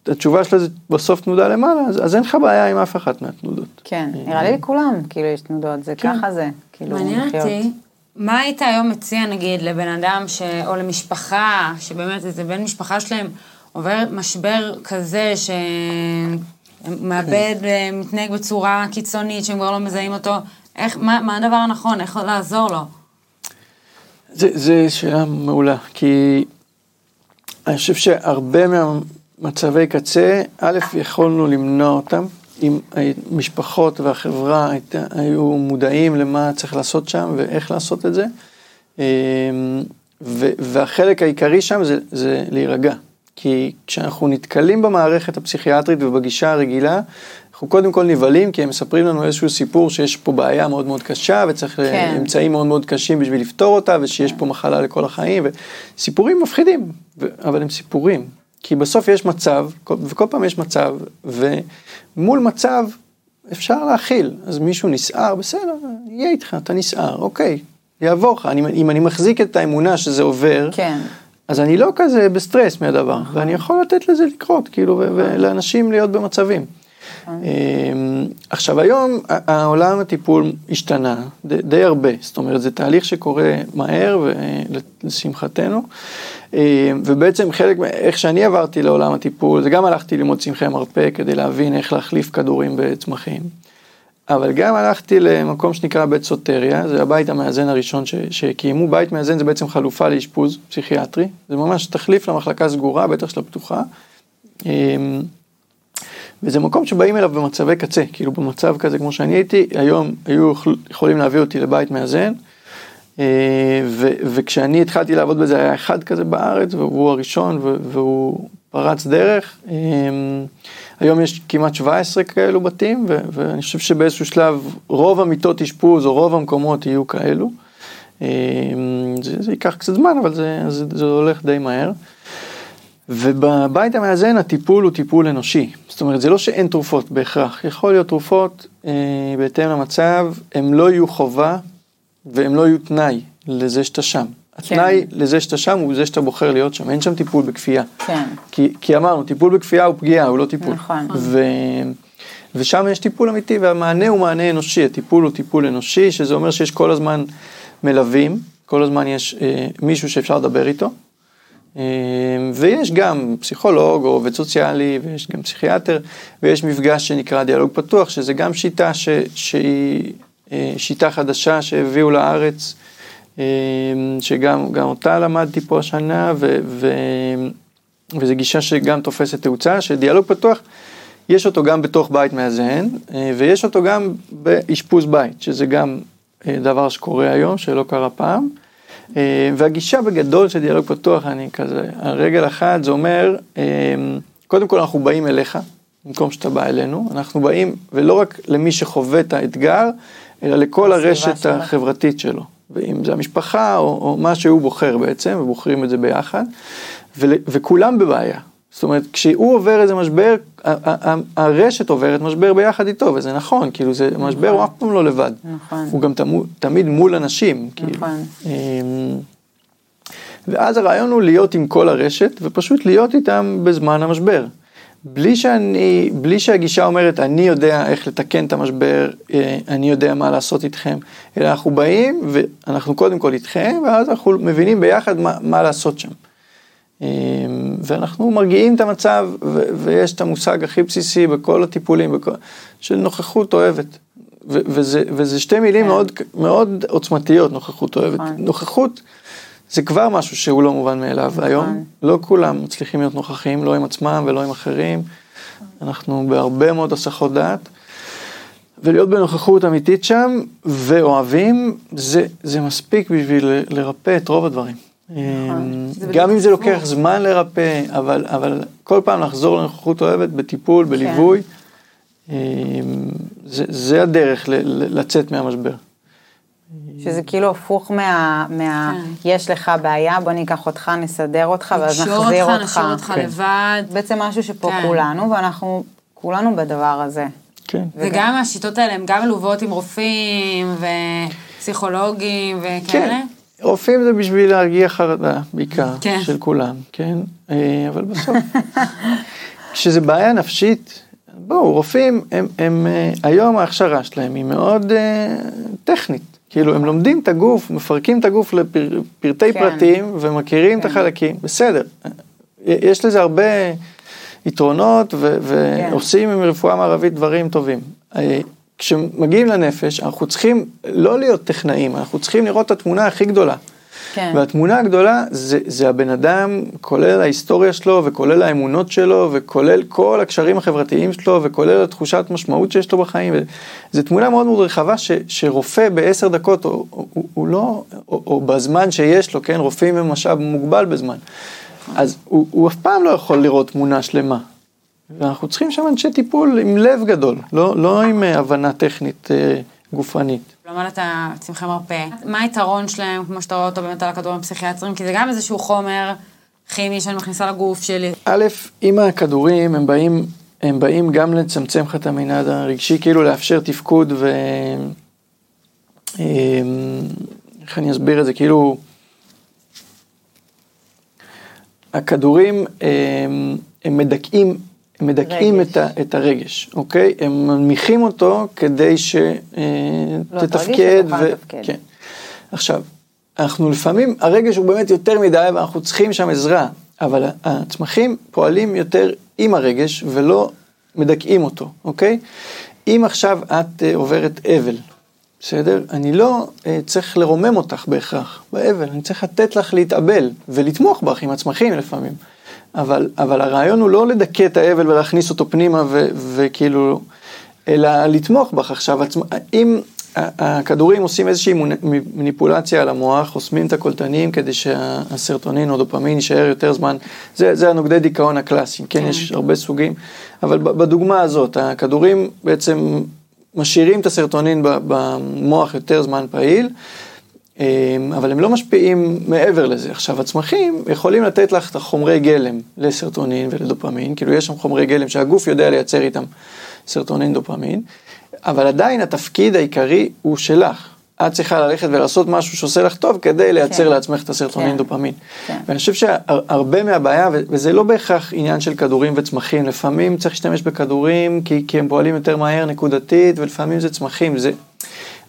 התשובה שלה זה בסוף תנודה למעלה, אז, אז אין לך בעיה עם אף אחת מהתנודות. כן, נראה לי לכולם, כאילו יש תנודות, זה כן. ככה זה. כאילו מעניין אותי, מה היית היום מציע נגיד לבן אדם ש... או למשפחה, שבאמת איזה בן משפחה שלהם עובר משבר כזה שמאבד, מתנהג בצורה קיצונית, שהם כבר לא מזהים אותו, איך, מה, מה הדבר הנכון, איך לעזור לו? זה, זה שאלה מעולה, כי אני חושב שהרבה מה... מצבי קצה, א', יכולנו למנוע אותם, אם המשפחות והחברה היו מודעים למה צריך לעשות שם ואיך לעשות את זה, והחלק העיקרי שם זה, זה להירגע, כי כשאנחנו נתקלים במערכת הפסיכיאטרית ובגישה הרגילה, אנחנו קודם כל נבלים, כי הם מספרים לנו איזשהו סיפור שיש פה בעיה מאוד מאוד קשה, וצריך כן. אמצעים מאוד מאוד קשים בשביל לפתור אותה, ושיש פה מחלה לכל החיים, וסיפורים מפחידים, אבל הם סיפורים. כי בסוף יש מצב, וכל פעם יש מצב, ומול מצב אפשר להכיל. אז מישהו נסער, בסדר, יהיה איתך, אתה נסער, אוקיי, יעבור לך. אם אני מחזיק את האמונה שזה עובר, כן. אז אני לא כזה בסטרס מהדבר, אה. ואני יכול לתת לזה לקרות, כאילו, ו- ולאנשים להיות במצבים. אה. עכשיו, היום העולם הטיפול השתנה די, די הרבה, זאת אומרת, זה תהליך שקורה מהר, ולשמחתנו, ובעצם חלק, איך שאני עברתי לעולם הטיפול, זה גם הלכתי ללמוד צמחי מרפא כדי להבין איך להחליף כדורים בצמחים, אבל גם הלכתי למקום שנקרא בית סוטריה, זה הבית המאזן הראשון ש- שקיימו, בית מאזן זה בעצם חלופה לאשפוז פסיכיאטרי, זה ממש תחליף למחלקה סגורה, בטח של הפתוחה, וזה מקום שבאים אליו במצבי קצה, כאילו במצב כזה כמו שאני הייתי, היום היו יכולים להביא אותי לבית מאזן, ו- וכשאני התחלתי לעבוד בזה, היה אחד כזה בארץ, והוא הראשון, והוא פרץ דרך. היום יש כמעט שבע עשרה כאלו בתים, ו- ואני חושב שבאיזשהו שלב, רוב המיטות אשפוז, או רוב המקומות יהיו כאלו. זה, זה ייקח קצת זמן, אבל זה, זה, זה הולך די מהר. ובבית המאזן, הטיפול הוא טיפול אנושי. זאת אומרת, זה לא שאין תרופות בהכרח. יכול להיות תרופות, בהתאם למצב, הם לא יהיו חובה, והם לא יהיו תנאי לזה שאתה שם. התנאי לזה שאתה שם הוא זה שאתה בוחר להיות שם. אין שם טיפול בכפייה. כי, כי אמרנו, טיפול בכפייה הוא פגיעה, הוא לא טיפול. ו, ושם יש טיפול אמיתי, והמענה הוא מענה אנושי. הטיפול הוא טיפול אנושי, שזה אומר שיש כל הזמן מלווים, כל הזמן יש אה, מישהו שאפשר לדבר איתו, אה, ויש גם פסיכולוג או עובד סוציאלי, ויש גם פסיכיאטר, ויש מפגש שנקרא דיאלוג פתוח, שזה גם שיטה ש, שהיא... שיטה חדשה שהביאו לארץ, שגם גם אותה למדתי פה השנה, ו, ו, וזו גישה שגם תופסת תאוצה, שדיאלוג פתוח, יש אותו גם בתוך בית מאזן, ויש אותו גם באשפוז בית, שזה גם דבר שקורה היום, שלא קרה פעם, והגישה בגדול של דיאלוג פתוח, אני כזה, הרגל אחת, זה אומר, קודם כל אנחנו באים אליך, במקום שאתה בא אלינו, אנחנו באים, ולא רק למי שחווה את האתגר, אלא לכל הרשת שלה. החברתית שלו, ואם זה המשפחה, או, או מה שהוא בוחר בעצם, ובוחרים את זה ביחד, ו, וכולם בבעיה, זאת אומרת, כשהוא עובר איזה משבר, הרשת עוברת משבר ביחד איתו, וזה נכון, כאילו זה נכון. משבר הוא אף פעם לא לבד, נכון. הוא גם תמו, תמיד מול אנשים, כאילו. נכון. ואז הרעיון הוא להיות עם כל הרשת, ופשוט להיות איתם בזמן המשבר, בלי שאני, בלי שהגישה אומרת, אני יודע איך לתקן את המשבר, אני יודע מה לעשות איתכם, אלא אנחנו באים, ואנחנו קודם כל איתכם, ואז אנחנו מבינים ביחד מה, מה לעשות שם. ואנחנו מרגיעים את המצב, ו- ויש את המושג הכי בסיסי בכל הטיפולים, בכל, של נוכחות אוהבת. ו- וזה, וזה שתי מילים מאוד, מאוד עוצמתיות, נוכחות אוהבת. נוכחות זה כבר משהו שהוא לא מובן מאליו. היום לא כולם מצליחים להיות נוכחים, לא עם עצמם ולא עם אחרים. אנחנו בהרבה מאוד הסחות דעת. ולהיות בנוכחות אמיתית שם, ואוהבים, זה, זה מספיק בשביל לרפא את רוב הדברים. גם אם זה לוקח זמן לרפא, אבל, אבל כל פעם לחזור לנוכחות אוהבת, בטיפול, בליווי, זה, זה הדרך לצאת מהמשבר. שזה כאילו הפוך מה, מה, יש לך בעיה, בוא ניקח אותך, נסדר אותך, ואז נחזיר אותך. נשאר אותך לבד. בעצם משהו שפה כולנו, ואנחנו כולנו בדבר הזה. כן. וגם השיטות האלה, הם גם מלוות עם רופאים ופסיכולוגים וכאלה? כן, רופאים זה בשביל להרגיע חרדה, בעיקר, כן. של כולם, כן? אבל בסוף, כשזה בעיה נפשית, בואו, רופאים, הם, הם, היום ההכשרה שלהם היא מאוד uh, טכנית, כאילו הם לומדים את הגוף, מפרקים את הגוף לפרטי כן. פרטים ומכירים כן. את החלקים, בסדר, יש לזה הרבה... יתרונות, ועושים עם רפואה מערבית דברים טובים. כשמגיעים לנפש, אנחנו צריכים לא להיות טכנאים, אנחנו צריכים לראות את התמונה הכי גדולה. והתמונה הגדולה זה הבן אדם, כולל ההיסטוריה שלו, וכולל האמונות שלו, וכולל כל הקשרים החברתיים שלו, וכולל התחושת משמעות שיש לו בחיים. זו תמונה מאוד מאוד רחבה, שרופא בעשר דקות, הוא לא, או בזמן שיש לו, כן, רופאים הם משאב מוגבל בזמן. אז הוא, הוא אף פעם לא יכול לראות תמונה שלמה. ואנחנו צריכים שם אנשי טיפול עם לב גדול, לא, לא עם הבנה טכנית גופנית. למה אתה צמחי מרפא? מה היתרון שלהם, כמו שאתה רואה אותו באמת על הכדורים הפסיכיאטרים? כי זה גם איזשהו חומר כימי שאני מכניסה לגוף שלי. א', עם הכדורים הם באים, הם באים גם לצמצם לך את המנעד הרגשי, כאילו לאפשר תפקוד ו... איך אני אסביר את זה? כאילו... הכדורים הם, הם מדכאים, הם מדכאים את, ה, את הרגש, אוקיי? הם מנמיכים אותו כדי שתתפקד. לא, ו... כן. עכשיו, אנחנו לפעמים, הרגש הוא באמת יותר מדי ואנחנו צריכים שם עזרה, אבל הצמחים פועלים יותר עם הרגש ולא מדכאים אותו, אוקיי? אם עכשיו את עוברת אבל, בסדר? אני לא uh, צריך לרומם אותך בהכרח, באבל, אני צריך לתת לך להתאבל ולתמוך בך עם הצמחים לפעמים. אבל, אבל הרעיון הוא לא לדכא את האבל ולהכניס אותו פנימה ו, וכאילו, אלא לתמוך בך עכשיו. הצמח, אם הכדורים עושים איזושהי מניפולציה על המוח, חוסמים את הקולטנים כדי שהסרטונין או דופמין יישאר יותר זמן, זה, זה הנוגדי דיכאון הקלאסיים, כן? יש הרבה סוגים, אבל בדוגמה הזאת, הכדורים בעצם... משאירים את הסרטונין במוח יותר זמן פעיל, אבל הם לא משפיעים מעבר לזה. עכשיו, הצמחים יכולים לתת לך את החומרי גלם לסרטונין ולדופמין, כאילו יש שם חומרי גלם שהגוף יודע לייצר איתם סרטונין דופמין, אבל עדיין התפקיד העיקרי הוא שלך. את צריכה ללכת ולעשות משהו שעושה לך טוב כדי לייצר לעצמך את הסרטונין דופמין. ואני חושב שהרבה מהבעיה, וזה לא בהכרח עניין של כדורים וצמחים, לפעמים צריך להשתמש בכדורים כי הם פועלים יותר מהר נקודתית, ולפעמים זה צמחים.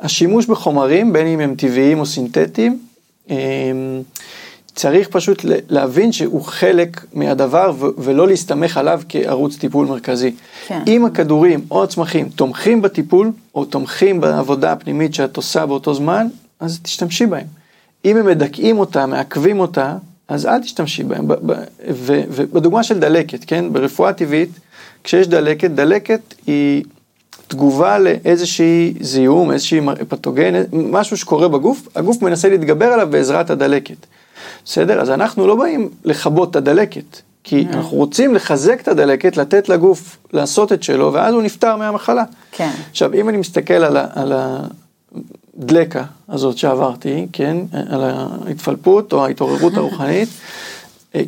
השימוש בחומרים, בין אם הם טבעיים או סינתטיים, צריך פשוט להבין שהוא חלק מהדבר ולא להסתמך עליו כערוץ טיפול מרכזי. אם הכדורים או הצמחים תומכים בטיפול או תומכים בעבודה הפנימית שאת עושה באותו זמן, אז תשתמשי בהם. אם הם מדכאים אותה, מעכבים אותה, אז אל תשתמשי בהם. ובדוגמה של דלקת, כן? ברפואה טבעית, כשיש דלקת, דלקת היא תגובה לאיזושהי זיהום, איזושהי פתוגן, משהו שקורה בגוף, הגוף מנסה להתגבר עליו בעזרת הדלקת. בסדר? אז אנחנו לא באים לכבות את הדלקת, כי mm. אנחנו רוצים לחזק את הדלקת, לתת לגוף לעשות את שלו, ואז הוא נפטר מהמחלה. כן. עכשיו, אם אני מסתכל על, ה, על הדלקה הזאת שעברתי, כן? על ההתפלפות או ההתעוררות הרוחנית,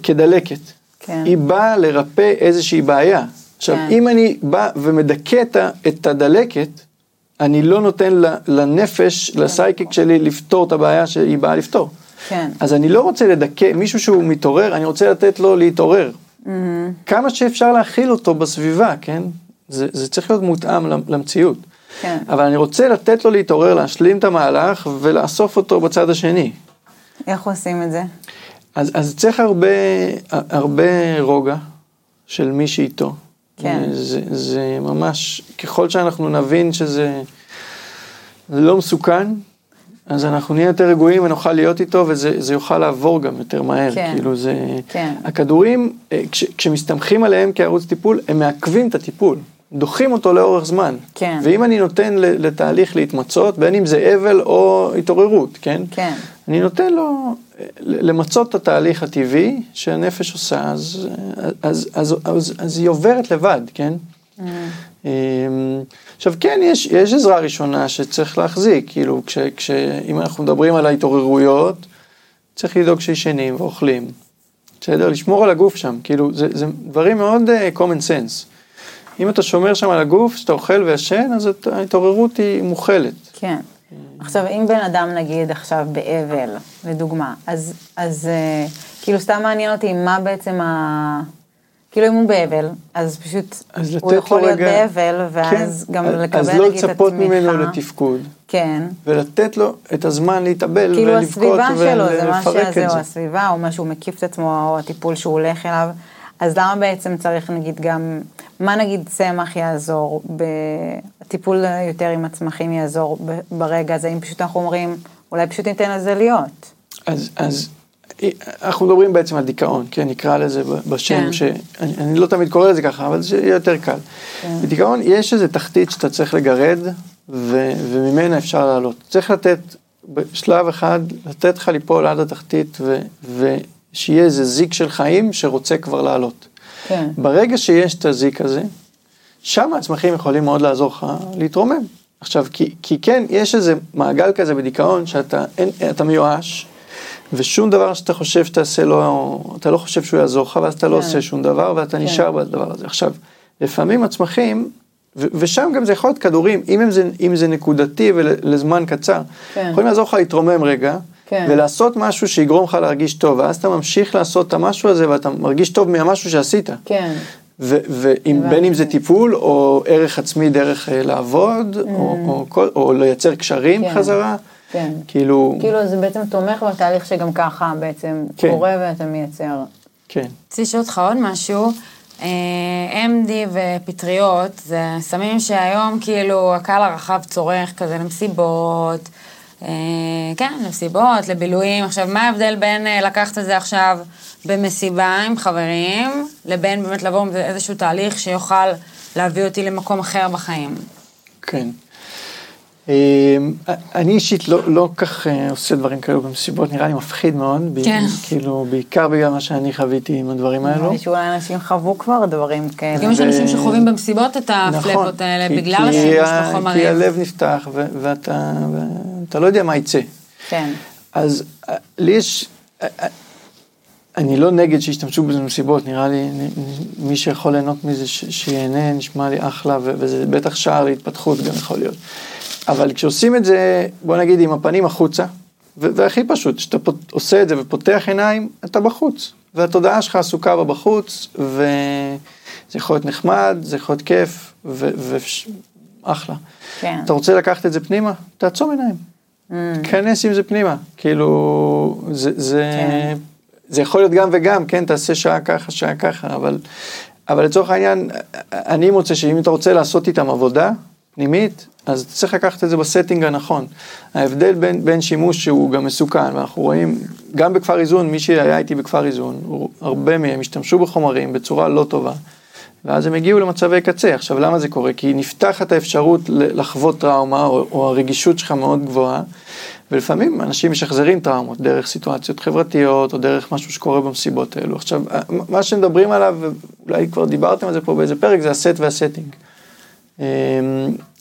כדלקת. כן. היא באה לרפא איזושהי בעיה. עכשיו, כן. אם אני בא ומדכא את הדלקת, אני לא נותן לנפש, לסייקיק שלי, לפתור את הבעיה שהיא באה לפתור. כן. אז אני לא רוצה לדכא, מישהו שהוא מתעורר, אני רוצה לתת לו להתעורר. Mm-hmm. כמה שאפשר להכיל אותו בסביבה, כן? זה, זה צריך להיות מותאם למציאות. כן. אבל אני רוצה לתת לו להתעורר, להשלים את המהלך, ולאסוף אותו בצד השני. איך עושים את זה? אז, אז צריך הרבה, הרבה רוגע של מי שאיתו. כן. זה, זה ממש, ככל שאנחנו נבין שזה לא מסוכן, אז אנחנו נהיה יותר רגועים ונוכל להיות איתו, וזה יוכל לעבור גם יותר מהר. כאילו זה... הכדורים, כשמסתמכים עליהם כערוץ טיפול, הם מעכבים את הטיפול, דוחים אותו לאורך זמן. ואם אני נותן לתהליך להתמצות, בין אם זה אבל או התעוררות, כן? אני נותן לו למצות את התהליך הטבעי שהנפש עושה, אז היא עוברת לבד, כן? עכשיו כן, יש, יש עזרה ראשונה שצריך להחזיק, כאילו כש, כש, אם אנחנו מדברים על ההתעוררויות, צריך לדאוג שישנים ואוכלים, בסדר? לשמור על הגוף שם, כאילו זה, זה דברים מאוד uh, common sense. אם אתה שומר שם על הגוף, שאתה אוכל וישן, אז ההתעוררות היא מוכלת. כן. עכשיו, אם בן אדם נגיד עכשיו באבל, לדוגמה, אז, אז uh, כאילו סתם מעניין אותי מה בעצם ה... כאילו אם הוא באבל, אז פשוט אז הוא יכול להיות רגע... באבל, ואז כן. גם אז, לקבל אז לא נגיד את התמיכה. אז לא לצפות ממנו לתפקוד. כן. ולתת לו את הזמן להתאבל כאילו ולבכות ולפרק את זה. כאילו הסביבה שלו, זה מה שזה, או הסביבה, או משהו מקיף את עצמו, או הטיפול שהוא הולך אליו. אז למה בעצם צריך נגיד גם, מה נגיד צמח יעזור, בטיפול יותר עם הצמחים יעזור ברגע הזה, אם פשוט אנחנו אומרים, אולי פשוט ניתן לזה להיות. אז... אז... אנחנו מדברים בעצם על דיכאון, כן, נקרא לזה בשם, שאני לא תמיד קורא לזה ככה, אבל זה יהיה יותר קל. בדיכאון יש איזו תחתית שאתה צריך לגרד, וממנה אפשר לעלות. צריך לתת, בשלב אחד, לתת לך ליפול עד התחתית, ושיהיה איזה זיק של חיים שרוצה כבר לעלות. ברגע שיש את הזיק הזה, שם הצמחים יכולים מאוד לעזור לך להתרומם. עכשיו, כי כן, יש איזה מעגל כזה בדיכאון, שאתה מיואש, ושום דבר שאתה חושב שתעשה לא, אתה לא חושב שהוא יעזור לך, ואז אתה לא עושה שום דבר, ואתה נשאר בדבר הזה. עכשיו, לפעמים הצמחים, ושם גם זה יכול להיות כדורים, אם זה נקודתי ולזמן קצר, יכולים לעזור לך להתרומם רגע, ולעשות משהו שיגרום לך להרגיש טוב, ואז אתה ממשיך לעשות את המשהו הזה, ואתה מרגיש טוב מהמשהו שעשית. כן. ובין אם זה טיפול, או ערך עצמי דרך לעבוד, או לייצר קשרים חזרה, כן. כאילו... כאילו זה בעצם תומך בתהליך שגם ככה בעצם כן. קורה ואתה מייצר. כן. תשאל אותך עוד משהו, אם די ופטריות זה סמים שהיום כאילו הקהל הרחב צורך כזה למסיבות, כן, למסיבות, לבילויים. עכשיו, מה ההבדל בין לקחת את זה עכשיו במסיבה עם חברים, לבין באמת לבוא איזשהו תהליך שיוכל להביא אותי למקום אחר בחיים? כן. אני אישית לא כך עושה דברים כאלו במסיבות, נראה לי מפחיד מאוד, כאילו בעיקר בגלל מה שאני חוויתי עם הדברים האלו. שאולי אנשים חוו כבר דברים כאלה. גם יש אנשים שחווים במסיבות את הפלפות האלה, בגלל השימוש בחומרים. כי הלב נפתח ואתה לא יודע מה יצא. כן. אז לי יש, אני לא נגד שהשתמשו בזה במסיבות, נראה לי מי שיכול ליהנות מזה שיהנה, נשמע לי אחלה, וזה בטח שער להתפתחות גם יכול להיות. אבל כשעושים את זה, בוא נגיד, עם הפנים החוצה, והכי פשוט, שאתה עושה את זה ופותח עיניים, אתה בחוץ, והתודעה שלך עסוקה בחוץ, וזה יכול להיות נחמד, זה יכול להיות כיף, ואחלה. כן. אתה רוצה לקחת את זה פנימה? תעצום עיניים. תכנס עם זה פנימה. כאילו, זה, זה, כן. זה יכול להיות גם וגם, כן, תעשה שעה ככה, שעה ככה, אבל, אבל לצורך העניין, אני מוצא שאם אתה רוצה לעשות איתם עבודה, פנימית, אז צריך לקחת את זה בסטינג הנכון. ההבדל בין, בין שימוש שהוא גם מסוכן, ואנחנו רואים, גם בכפר איזון, מי שהיה איתי בכפר איזון, הרבה מהם השתמשו בחומרים בצורה לא טובה, ואז הם הגיעו למצבי קצה. עכשיו, למה זה קורה? כי נפתחת האפשרות לחוות טראומה, או, או הרגישות שלך מאוד גבוהה, ולפעמים אנשים משחזרים טראומות, דרך סיטואציות חברתיות, או דרך משהו שקורה במסיבות האלו. עכשיו, מה שמדברים עליו, אולי כבר דיברתם על זה פה באיזה פרק, זה הסט והסטינג.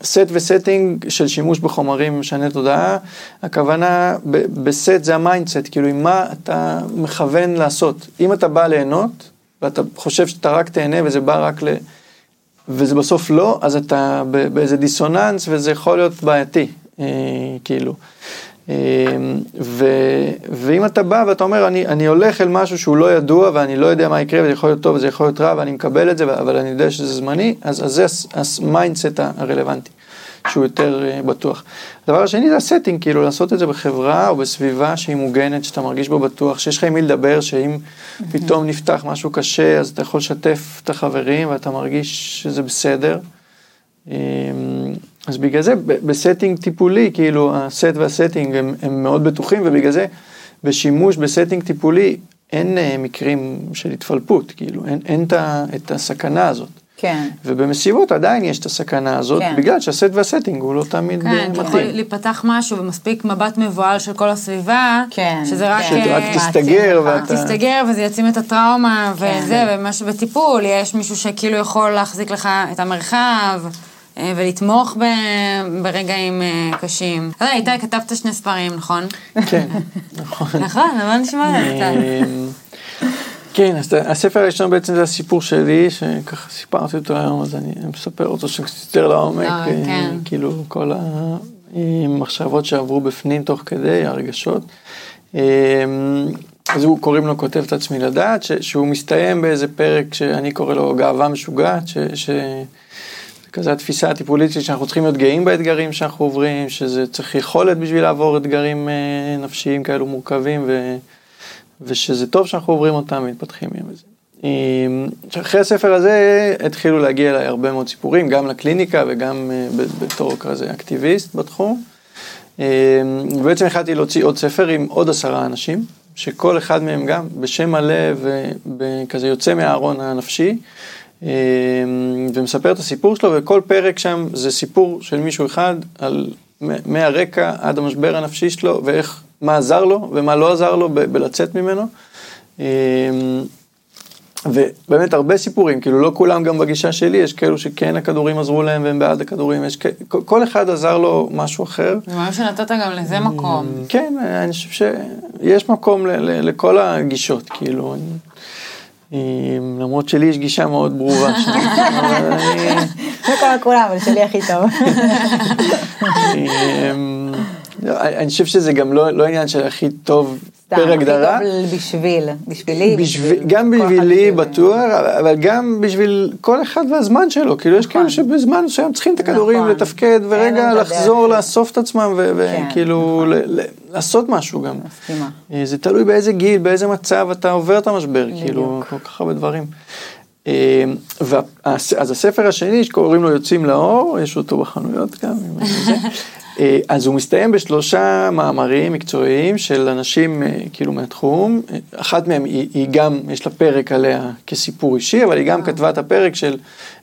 סט וסטינג של שימוש בחומרים משנה תודעה, הכוונה בסט זה המיינדסט, כאילו עם מה אתה מכוון לעשות. אם אתה בא ליהנות ואתה חושב שאתה רק תהנה וזה בא רק ל... וזה בסוף לא, אז אתה באיזה דיסוננס וזה יכול להיות בעייתי, כאילו. ואם אתה בא ואתה אומר, אני הולך אל משהו שהוא לא ידוע ואני לא יודע מה יקרה וזה יכול להיות טוב וזה יכול להיות רע ואני מקבל את זה אבל אני יודע שזה זמני, אז זה המיינדסט הרלוונטי שהוא יותר בטוח. הדבר השני זה הסטינג, כאילו לעשות את זה בחברה או בסביבה שהיא מוגנת, שאתה מרגיש בו בטוח, שיש לך עם מי לדבר, שאם פתאום נפתח משהו קשה אז אתה יכול לשתף את החברים ואתה מרגיש שזה בסדר. אז בגלל זה, בסטינג טיפולי, כאילו הסט והסטינג הם, הם מאוד בטוחים, ובגלל זה בשימוש בסטינג טיפולי אין מקרים של התפלפות, כאילו, אין, אין את הסכנה הזאת. כן. ובמסיבות עדיין יש את הסכנה הזאת, כן. בגלל שהסט והסטינג הוא לא תמיד כן, מתאים. כן, יכול להיפתח משהו ומספיק מבט מבועל של כל הסביבה, כן, שזה רק... שרק uh, תסתגר ואתה... תסתגר וזה יצים את הטראומה כן. וזה, ומה שבטיפול, יש מישהו שכאילו יכול להחזיק לך את המרחב... ולתמוך ב... ברגעים קשים. אז איתי, כתבת שני ספרים, נכון? כן, נכון. נכון, אבל נשמע על איתי. כן, אז הספר הראשון בעצם זה הסיפור שלי, שככה סיפרתי אותו היום, אז אני מספר אותו שקצת לעומק, כאילו כל המחשבות שעברו בפנים תוך כדי, הרגשות. אז הוא קוראים לו כותב את עצמי לדעת, שהוא מסתיים באיזה פרק שאני קורא לו גאווה משוגעת, ש... כזו התפיסה הטיפולית שלי, שאנחנו צריכים להיות גאים באתגרים שאנחנו עוברים, שזה צריך יכולת בשביל לעבור אתגרים נפשיים כאלו מורכבים, ו... ושזה טוב שאנחנו עוברים אותם ומתפתחים עם זה. אחרי הספר הזה התחילו להגיע אליי הרבה מאוד סיפורים, גם לקליניקה וגם בתור כזה אקטיביסט בתחום. ובעצם החלטתי להוציא עוד ספר עם עוד עשרה אנשים, שכל אחד מהם גם בשם הלב וכזה יוצא מהארון הנפשי, ומספר את הסיפור שלו, וכל פרק שם זה סיפור של מישהו אחד, על מהרקע עד המשבר הנפשי שלו, ואיך, מה עזר לו, ומה לא עזר לו בלצאת ממנו, ובאמת הרבה סיפורים, כאילו לא כולם גם בגישה שלי, יש כאלו שכן הכדורים עזרו להם, והם בעד הכדורים, יש, כל אחד עזר לו משהו אחר. זה מה שנתת גם לזה מקום. כן, אני חושב שיש מקום לכל הגישות, כאילו... למרות שלי יש גישה מאוד ברורה. לא כמה כולם, אבל שלי הכי טוב. אני חושב שזה גם לא עניין של הכי טוב פר הגדרה. בשביל, בשבילי. גם בשבילי בטוח, אבל גם בשביל כל אחד והזמן שלו. כאילו יש כאלה שבזמן שהם צריכים את הכדורים לתפקד, ורגע לחזור לאסוף את עצמם, וכאילו לעשות משהו גם. זה תלוי באיזה גיל, באיזה מצב אתה עובר את המשבר, כאילו, כל כך הרבה דברים. אז הספר השני, שקוראים לו יוצאים לאור, יש אותו בחנויות גם, עם זה. אז הוא מסתיים בשלושה מאמרים מקצועיים של אנשים כאילו מהתחום, אחת מהם היא, היא גם, יש לה פרק עליה כסיפור אישי, אבל היא גם כתבה את הפרק של,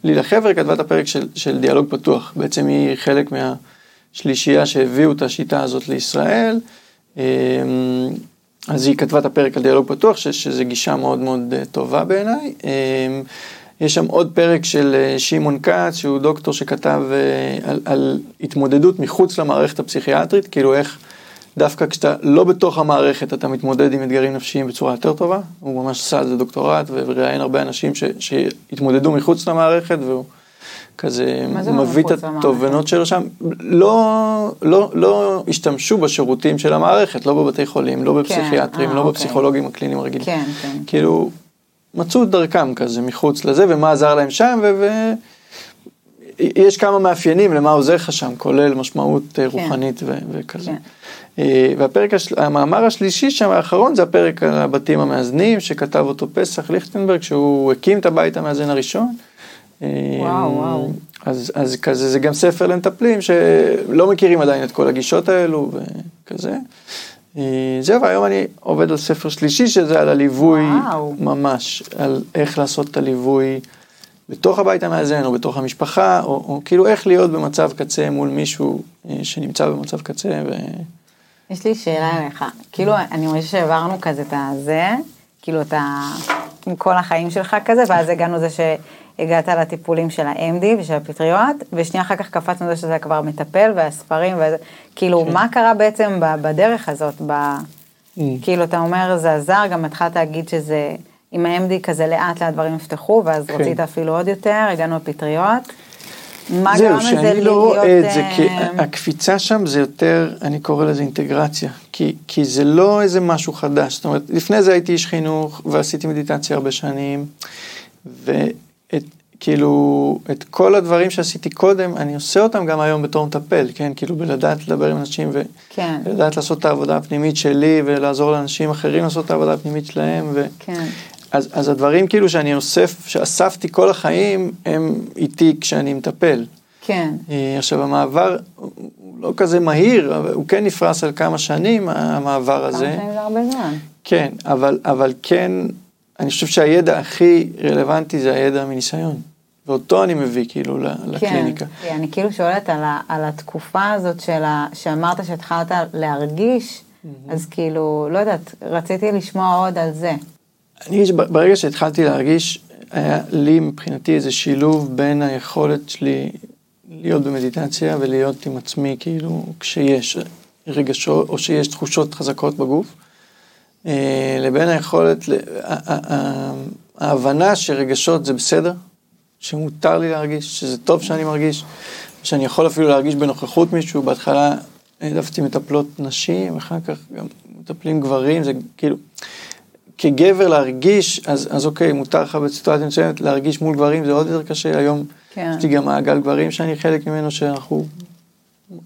לילה חבר כתבה את הפרק של, של דיאלוג פתוח, בעצם היא חלק מהשלישייה שהביאו את השיטה הזאת לישראל, אז היא כתבה את הפרק על דיאלוג פתוח, ש, שזה גישה מאוד מאוד טובה בעיניי, יש שם עוד פרק של שימון קאץ, שהוא דוקטור שכתב על, על התמודדות מחוץ למערכת הפסיכיאטרית, כאילו איך דווקא כשאתה לא בתוך המערכת, אתה מתמודד עם אתגרים נפשיים בצורה יותר טובה, הוא ממש עשה את זה דוקטורט, וראיין הרבה אנשים ש, שהתמודדו מחוץ למערכת, והוא כזה מביא את התובנות שלו שם, לא, לא, לא השתמשו בשירותים של המערכת, לא בבתי חולים, לא בפסיכיאטרים, כן, לא אוקיי. בפסיכולוגים הקליניים הרגילים, כן, כן. כאילו... מצאו דרכם כזה מחוץ לזה, ומה עזר להם שם, ויש כמה מאפיינים למה עוזר לך שם, כולל משמעות רוחנית וכזה. והפרק, המאמר השלישי שם, האחרון, זה הפרק על הבתים המאזנים, שכתב אותו פסח ליכטנברג, שהוא הקים את הבית המאזן הראשון. וואו, וואו. אז כזה, זה גם ספר למטפלים, שלא מכירים עדיין את כל הגישות האלו, וכזה. זהו, והיום אני עובד על ספר שלישי, שזה על הליווי ממש, על איך לעשות את הליווי בתוך הבית המאזן, או בתוך המשפחה, או כאילו איך להיות במצב קצה מול מישהו שנמצא במצב קצה. יש לי שאלה אליך, כאילו אני חושב שעברנו כזה את הזה, כאילו את כל החיים שלך כזה, ואז הגענו זה שהגעת לטיפולים של ה-אם די ושל הפטריות, ושנייה אחר כך קפצנו זה שזה כבר מטפל, והספרים, כאילו מה קרה בעצם בדרך הזאת, כאילו אתה אומר זה עזר, גם התחלת להגיד שזה, עם ה-אם די כזה לאט לאט דברים יפתחו, ואז רצית אפילו עוד יותר, הגענו לפטריות. זהו, שאני לא רואה את זה, כי הקפיצה שם זה יותר, אני קורא לזה אינטגרציה, כי זה לא איזה משהו חדש, זאת אומרת, לפני זה הייתי איש חינוך, ועשיתי מדיטציה הרבה שנים, וכאילו, את כל הדברים שעשיתי קודם, אני עושה אותם גם היום בתור מטפל, כן, כאילו, בלדעת לדבר עם אנשים, ולדעת לעשות את העבודה הפנימית שלי, ולעזור לאנשים אחרים לעשות את העבודה הפנימית שלהם, וכן. אז, אז הדברים כאילו שאני אוסף, שאספתי כל החיים, הם איתי כשאני מטפל. כן. עכשיו המעבר הוא לא כזה מהיר, הוא כן נפרס על כמה שנים, המעבר הזה. כמה שנים זה הרבה זמן. כן, אבל, אבל כן, אני חושב שהידע הכי רלוונטי זה הידע מניסיון. ואותו אני מביא כאילו לקליניקה. כן, אני כאילו שואלת על, ה, על התקופה הזאת שלה, שאמרת שהתחלת להרגיש, mm-hmm. אז כאילו, לא יודעת, רציתי לשמוע עוד על זה. אני ברגע שהתחלתי להרגיש, היה לי מבחינתי איזה שילוב בין היכולת שלי להיות במדיטציה ולהיות עם עצמי, כאילו, כשיש רגשות, או שיש תחושות חזקות בגוף, לבין היכולת, ההבנה שרגשות זה בסדר, שמותר לי להרגיש, שזה טוב שאני מרגיש, שאני יכול אפילו להרגיש בנוכחות מישהו. בהתחלה העדפתי מטפלות נשים, אחר כך גם מטפלים גברים, זה כאילו, כגבר להרגיש, אז, אז אוקיי, מותר לך בסיטואציה מסוימת, להרגיש מול גברים זה עוד יותר קשה, היום כן. יש לי גם מעגל גברים שאני חלק ממנו, שאנחנו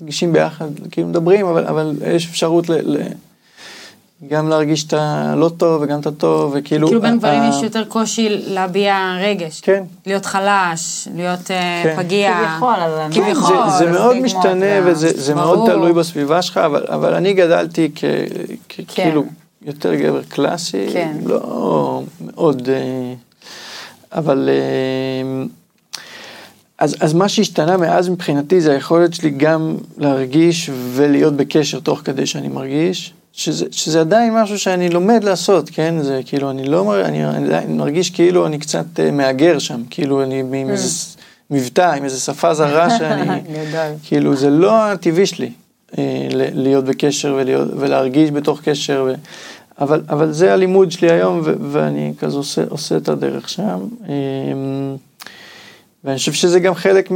מרגישים ביחד, כאילו מדברים, אבל, אבל יש אפשרות ל... ל גם להרגיש את הלא טוב וגם את הטוב, וכאילו... כאילו בין גברים יש יותר קושי להביע רגש. כן. להיות חלש, להיות פגיע. כביכול, אבל... כביכול. זה מאוד משתנה וזה מאוד תלוי בסביבה שלך, אבל אני גדלתי כאילו יותר גבר קלאסי, לא מאוד... אבל... אז, אז מה שהשתנה מאז מבחינתי זה היכולת שלי גם להרגיש ולהיות בקשר תוך כדי שאני מרגיש, שזה, שזה עדיין משהו שאני לומד לעשות, כן? זה, כאילו, אני לא, אני, אני מרגיש כאילו אני קצת מאגר שם, כאילו אני עם איזה מבטא, עם איזה שפה זרה שאני, כאילו, זה לא הטבעי שלי, להיות בקשר ולהיות, ולהרגיש בתוך קשר, ו, אבל, אבל זה הלימוד שלי היום, ו, ואני כזה עושה, עושה את הדרך שם. ואני חושב שזה גם חלק מ...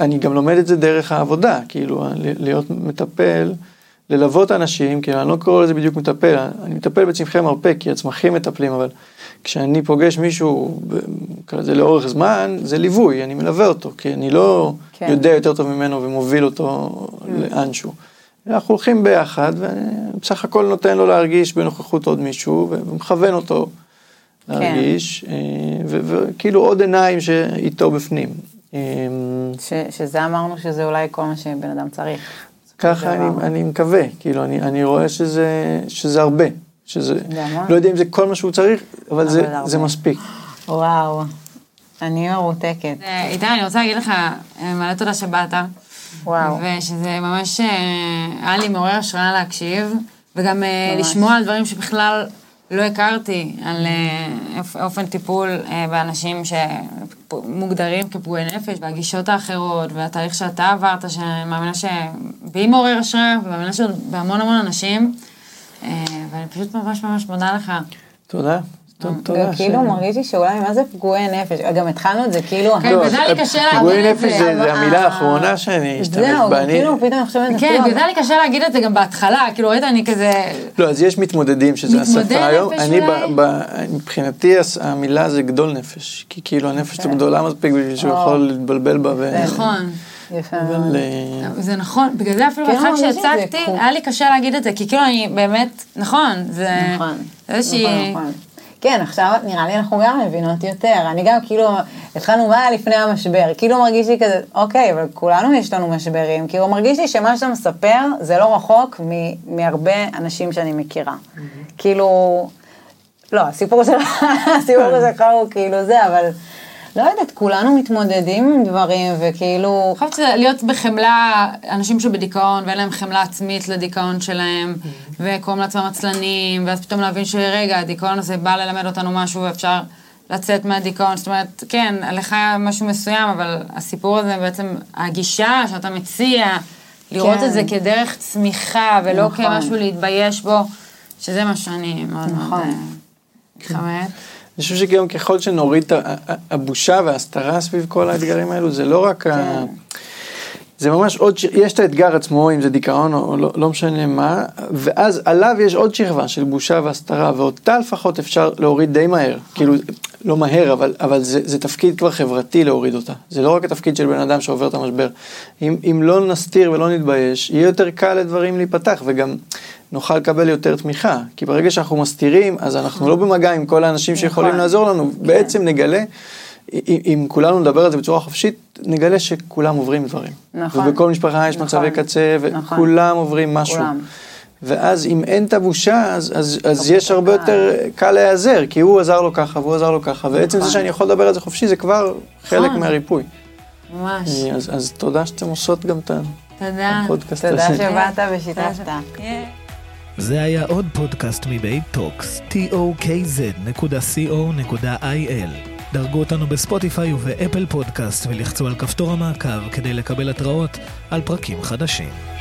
אני גם לומד את זה דרך העבודה, כאילו, להיות מטפל, ללוות אנשים, כאילו, אני לא קורא לזה בדיוק מטפל, אני מטפל בצמחי מרפא, כי הצמחים מטפלים, אבל כשאני פוגש מישהו, כזה לאורך זמן, זה ליווי, אני מלווה אותו, כי אני לא כן. יודע יותר טוב ממנו ומוביל אותו mm. לאנשהו. אנחנו הולכים ביחד, ובסך הכל נותן לו להרגיש בנוכחות עוד מישהו, ומכוון אותו להרגיש, וכאילו עוד עיניים שאיתו בפנים. שזה אמרנו שזה אולי כל מה שבן אדם צריך. ככה אני מקווה, כאילו אני רואה שזה הרבה, לא יודע אם זה כל מה שהוא צריך, אבל זה מספיק. וואו, אני מרותקת. איתי, אני רוצה להגיד לך מלא תודה שבאת, ושזה ממש היה לי מעורר השראה להקשיב, וגם לשמוע על דברים שבכלל... לא הכרתי על אופן טיפול באנשים שמוגדרים כפגועי נפש, והגישות האחרות, והתהליך שאתה עברת, שאני מאמינה שבי מעורר השראה, ומאמינה שבהמון המון אנשים, ואני פשוט ממש ממש מודה לך. תודה. כאילו מרגישתי שאולי מה זה פגועי נפש, גם התחלנו את זה כאילו פגועי נפש זה המילה האחרונה שאני אשתמש בה, כאילו פתאום חושבת את זה, כן, בגלל לי קשה להגיד את זה גם בהתחלה, כאילו ראית אני כזה לא, אז יש מתמודדים שזה השפה היום, אני מבחינתי המילה זה גדול נפש, כי כאילו הנפש זה גדולה מספיק בשביל שהוא יכול להתבלבל בה, נכון זה נכון, בגלל זה אפילו אחר כשהצגתי היה לי קשה להגיד את זה, כי כאילו אני באמת, נכון זה איזושהי כן, עכשיו נראה לי אנחנו גם מבינות יותר, אני גם כאילו, התחלנו מה לפני המשבר, כאילו מרגיש לי כזה, אוקיי, אבל כולנו יש לנו משברים, כאילו מרגיש לי שמה שאתה מספר, זה לא רחוק מהרבה אנשים שאני מכירה, כאילו, לא, הסיפור שלך, הסיפור שלך הוא כאילו זה, אבל לא יודעת, כולנו מתמודדים עם דברים, וכאילו... חייבת להיות בחמלה, אנשים שבדיכאון, ואין להם חמלה עצמית לדיכאון שלהם, וקוראים לעצמם עצלנים, ואז פתאום להבין שרגע, הדיכאון הזה בא ללמד אותנו משהו, ואפשר לצאת מהדיכאון, זאת אומרת, כן, לך היה משהו מסוים, אבל הסיפור הזה בעצם, הגישה שאתה מציע, לראות את זה כדרך צמיחה, ולא כמשהו להתבייש בו, שזה מה שאני מאוד מאוד חמת. אני חושב שגם ככל שנוריד הבושה וההסתרה סביב כל האתגרים האלו, זה לא רק, זה ממש עוד, יש את האתגר עצמו, אם זה דיכאון או לא משנה מה, ואז עליו יש עוד שכבה של בושה והסתרה, ואותה לפחות אפשר להוריד די מהר, כאילו, לא מהר, אבל זה תפקיד כבר חברתי להוריד אותה, זה לא רק התפקיד של בן אדם שעובר את המשבר, אם לא נסתיר ולא נתבייש, יהיה יותר קל לדברים להיפתח, וגם נוכל לקבל יותר תמיכה, כי ברגע שאנחנו מסתירים, אז אנחנו לא במגע עם כל האנשים שיכולים לעזור לנו, בעצם נגלה אם כולנו נדבר על זה בצורה חופשית, נגלה שכולם עוברים דברים. נכון. ובכל משפחה יש מצבי קצה, וכולם עוברים משהו. ואז אם אין תבושה, אז, אז, אז יש הרבה יותר קל להיעזר, כי הוא עזר לו ככה, והוא עזר לו ככה, ועצם זה שאני יכול לדבר על זה חופשי, זה כבר חלק מהריפוי. ממש. אז, אז תודה שאתם עושות גם את הפודקאסט הזה. תודה שבאת ושיתפת. זה היה עוד פודקאסט מבית טוקס, טי או קיי זד נקודה סי או נקודה איי אל. דרגו אותנו בספוטיפיי ובאפל פודקאסט ולחצו על כפתור המעקב כדי לקבל התראות על פרקים חדשים.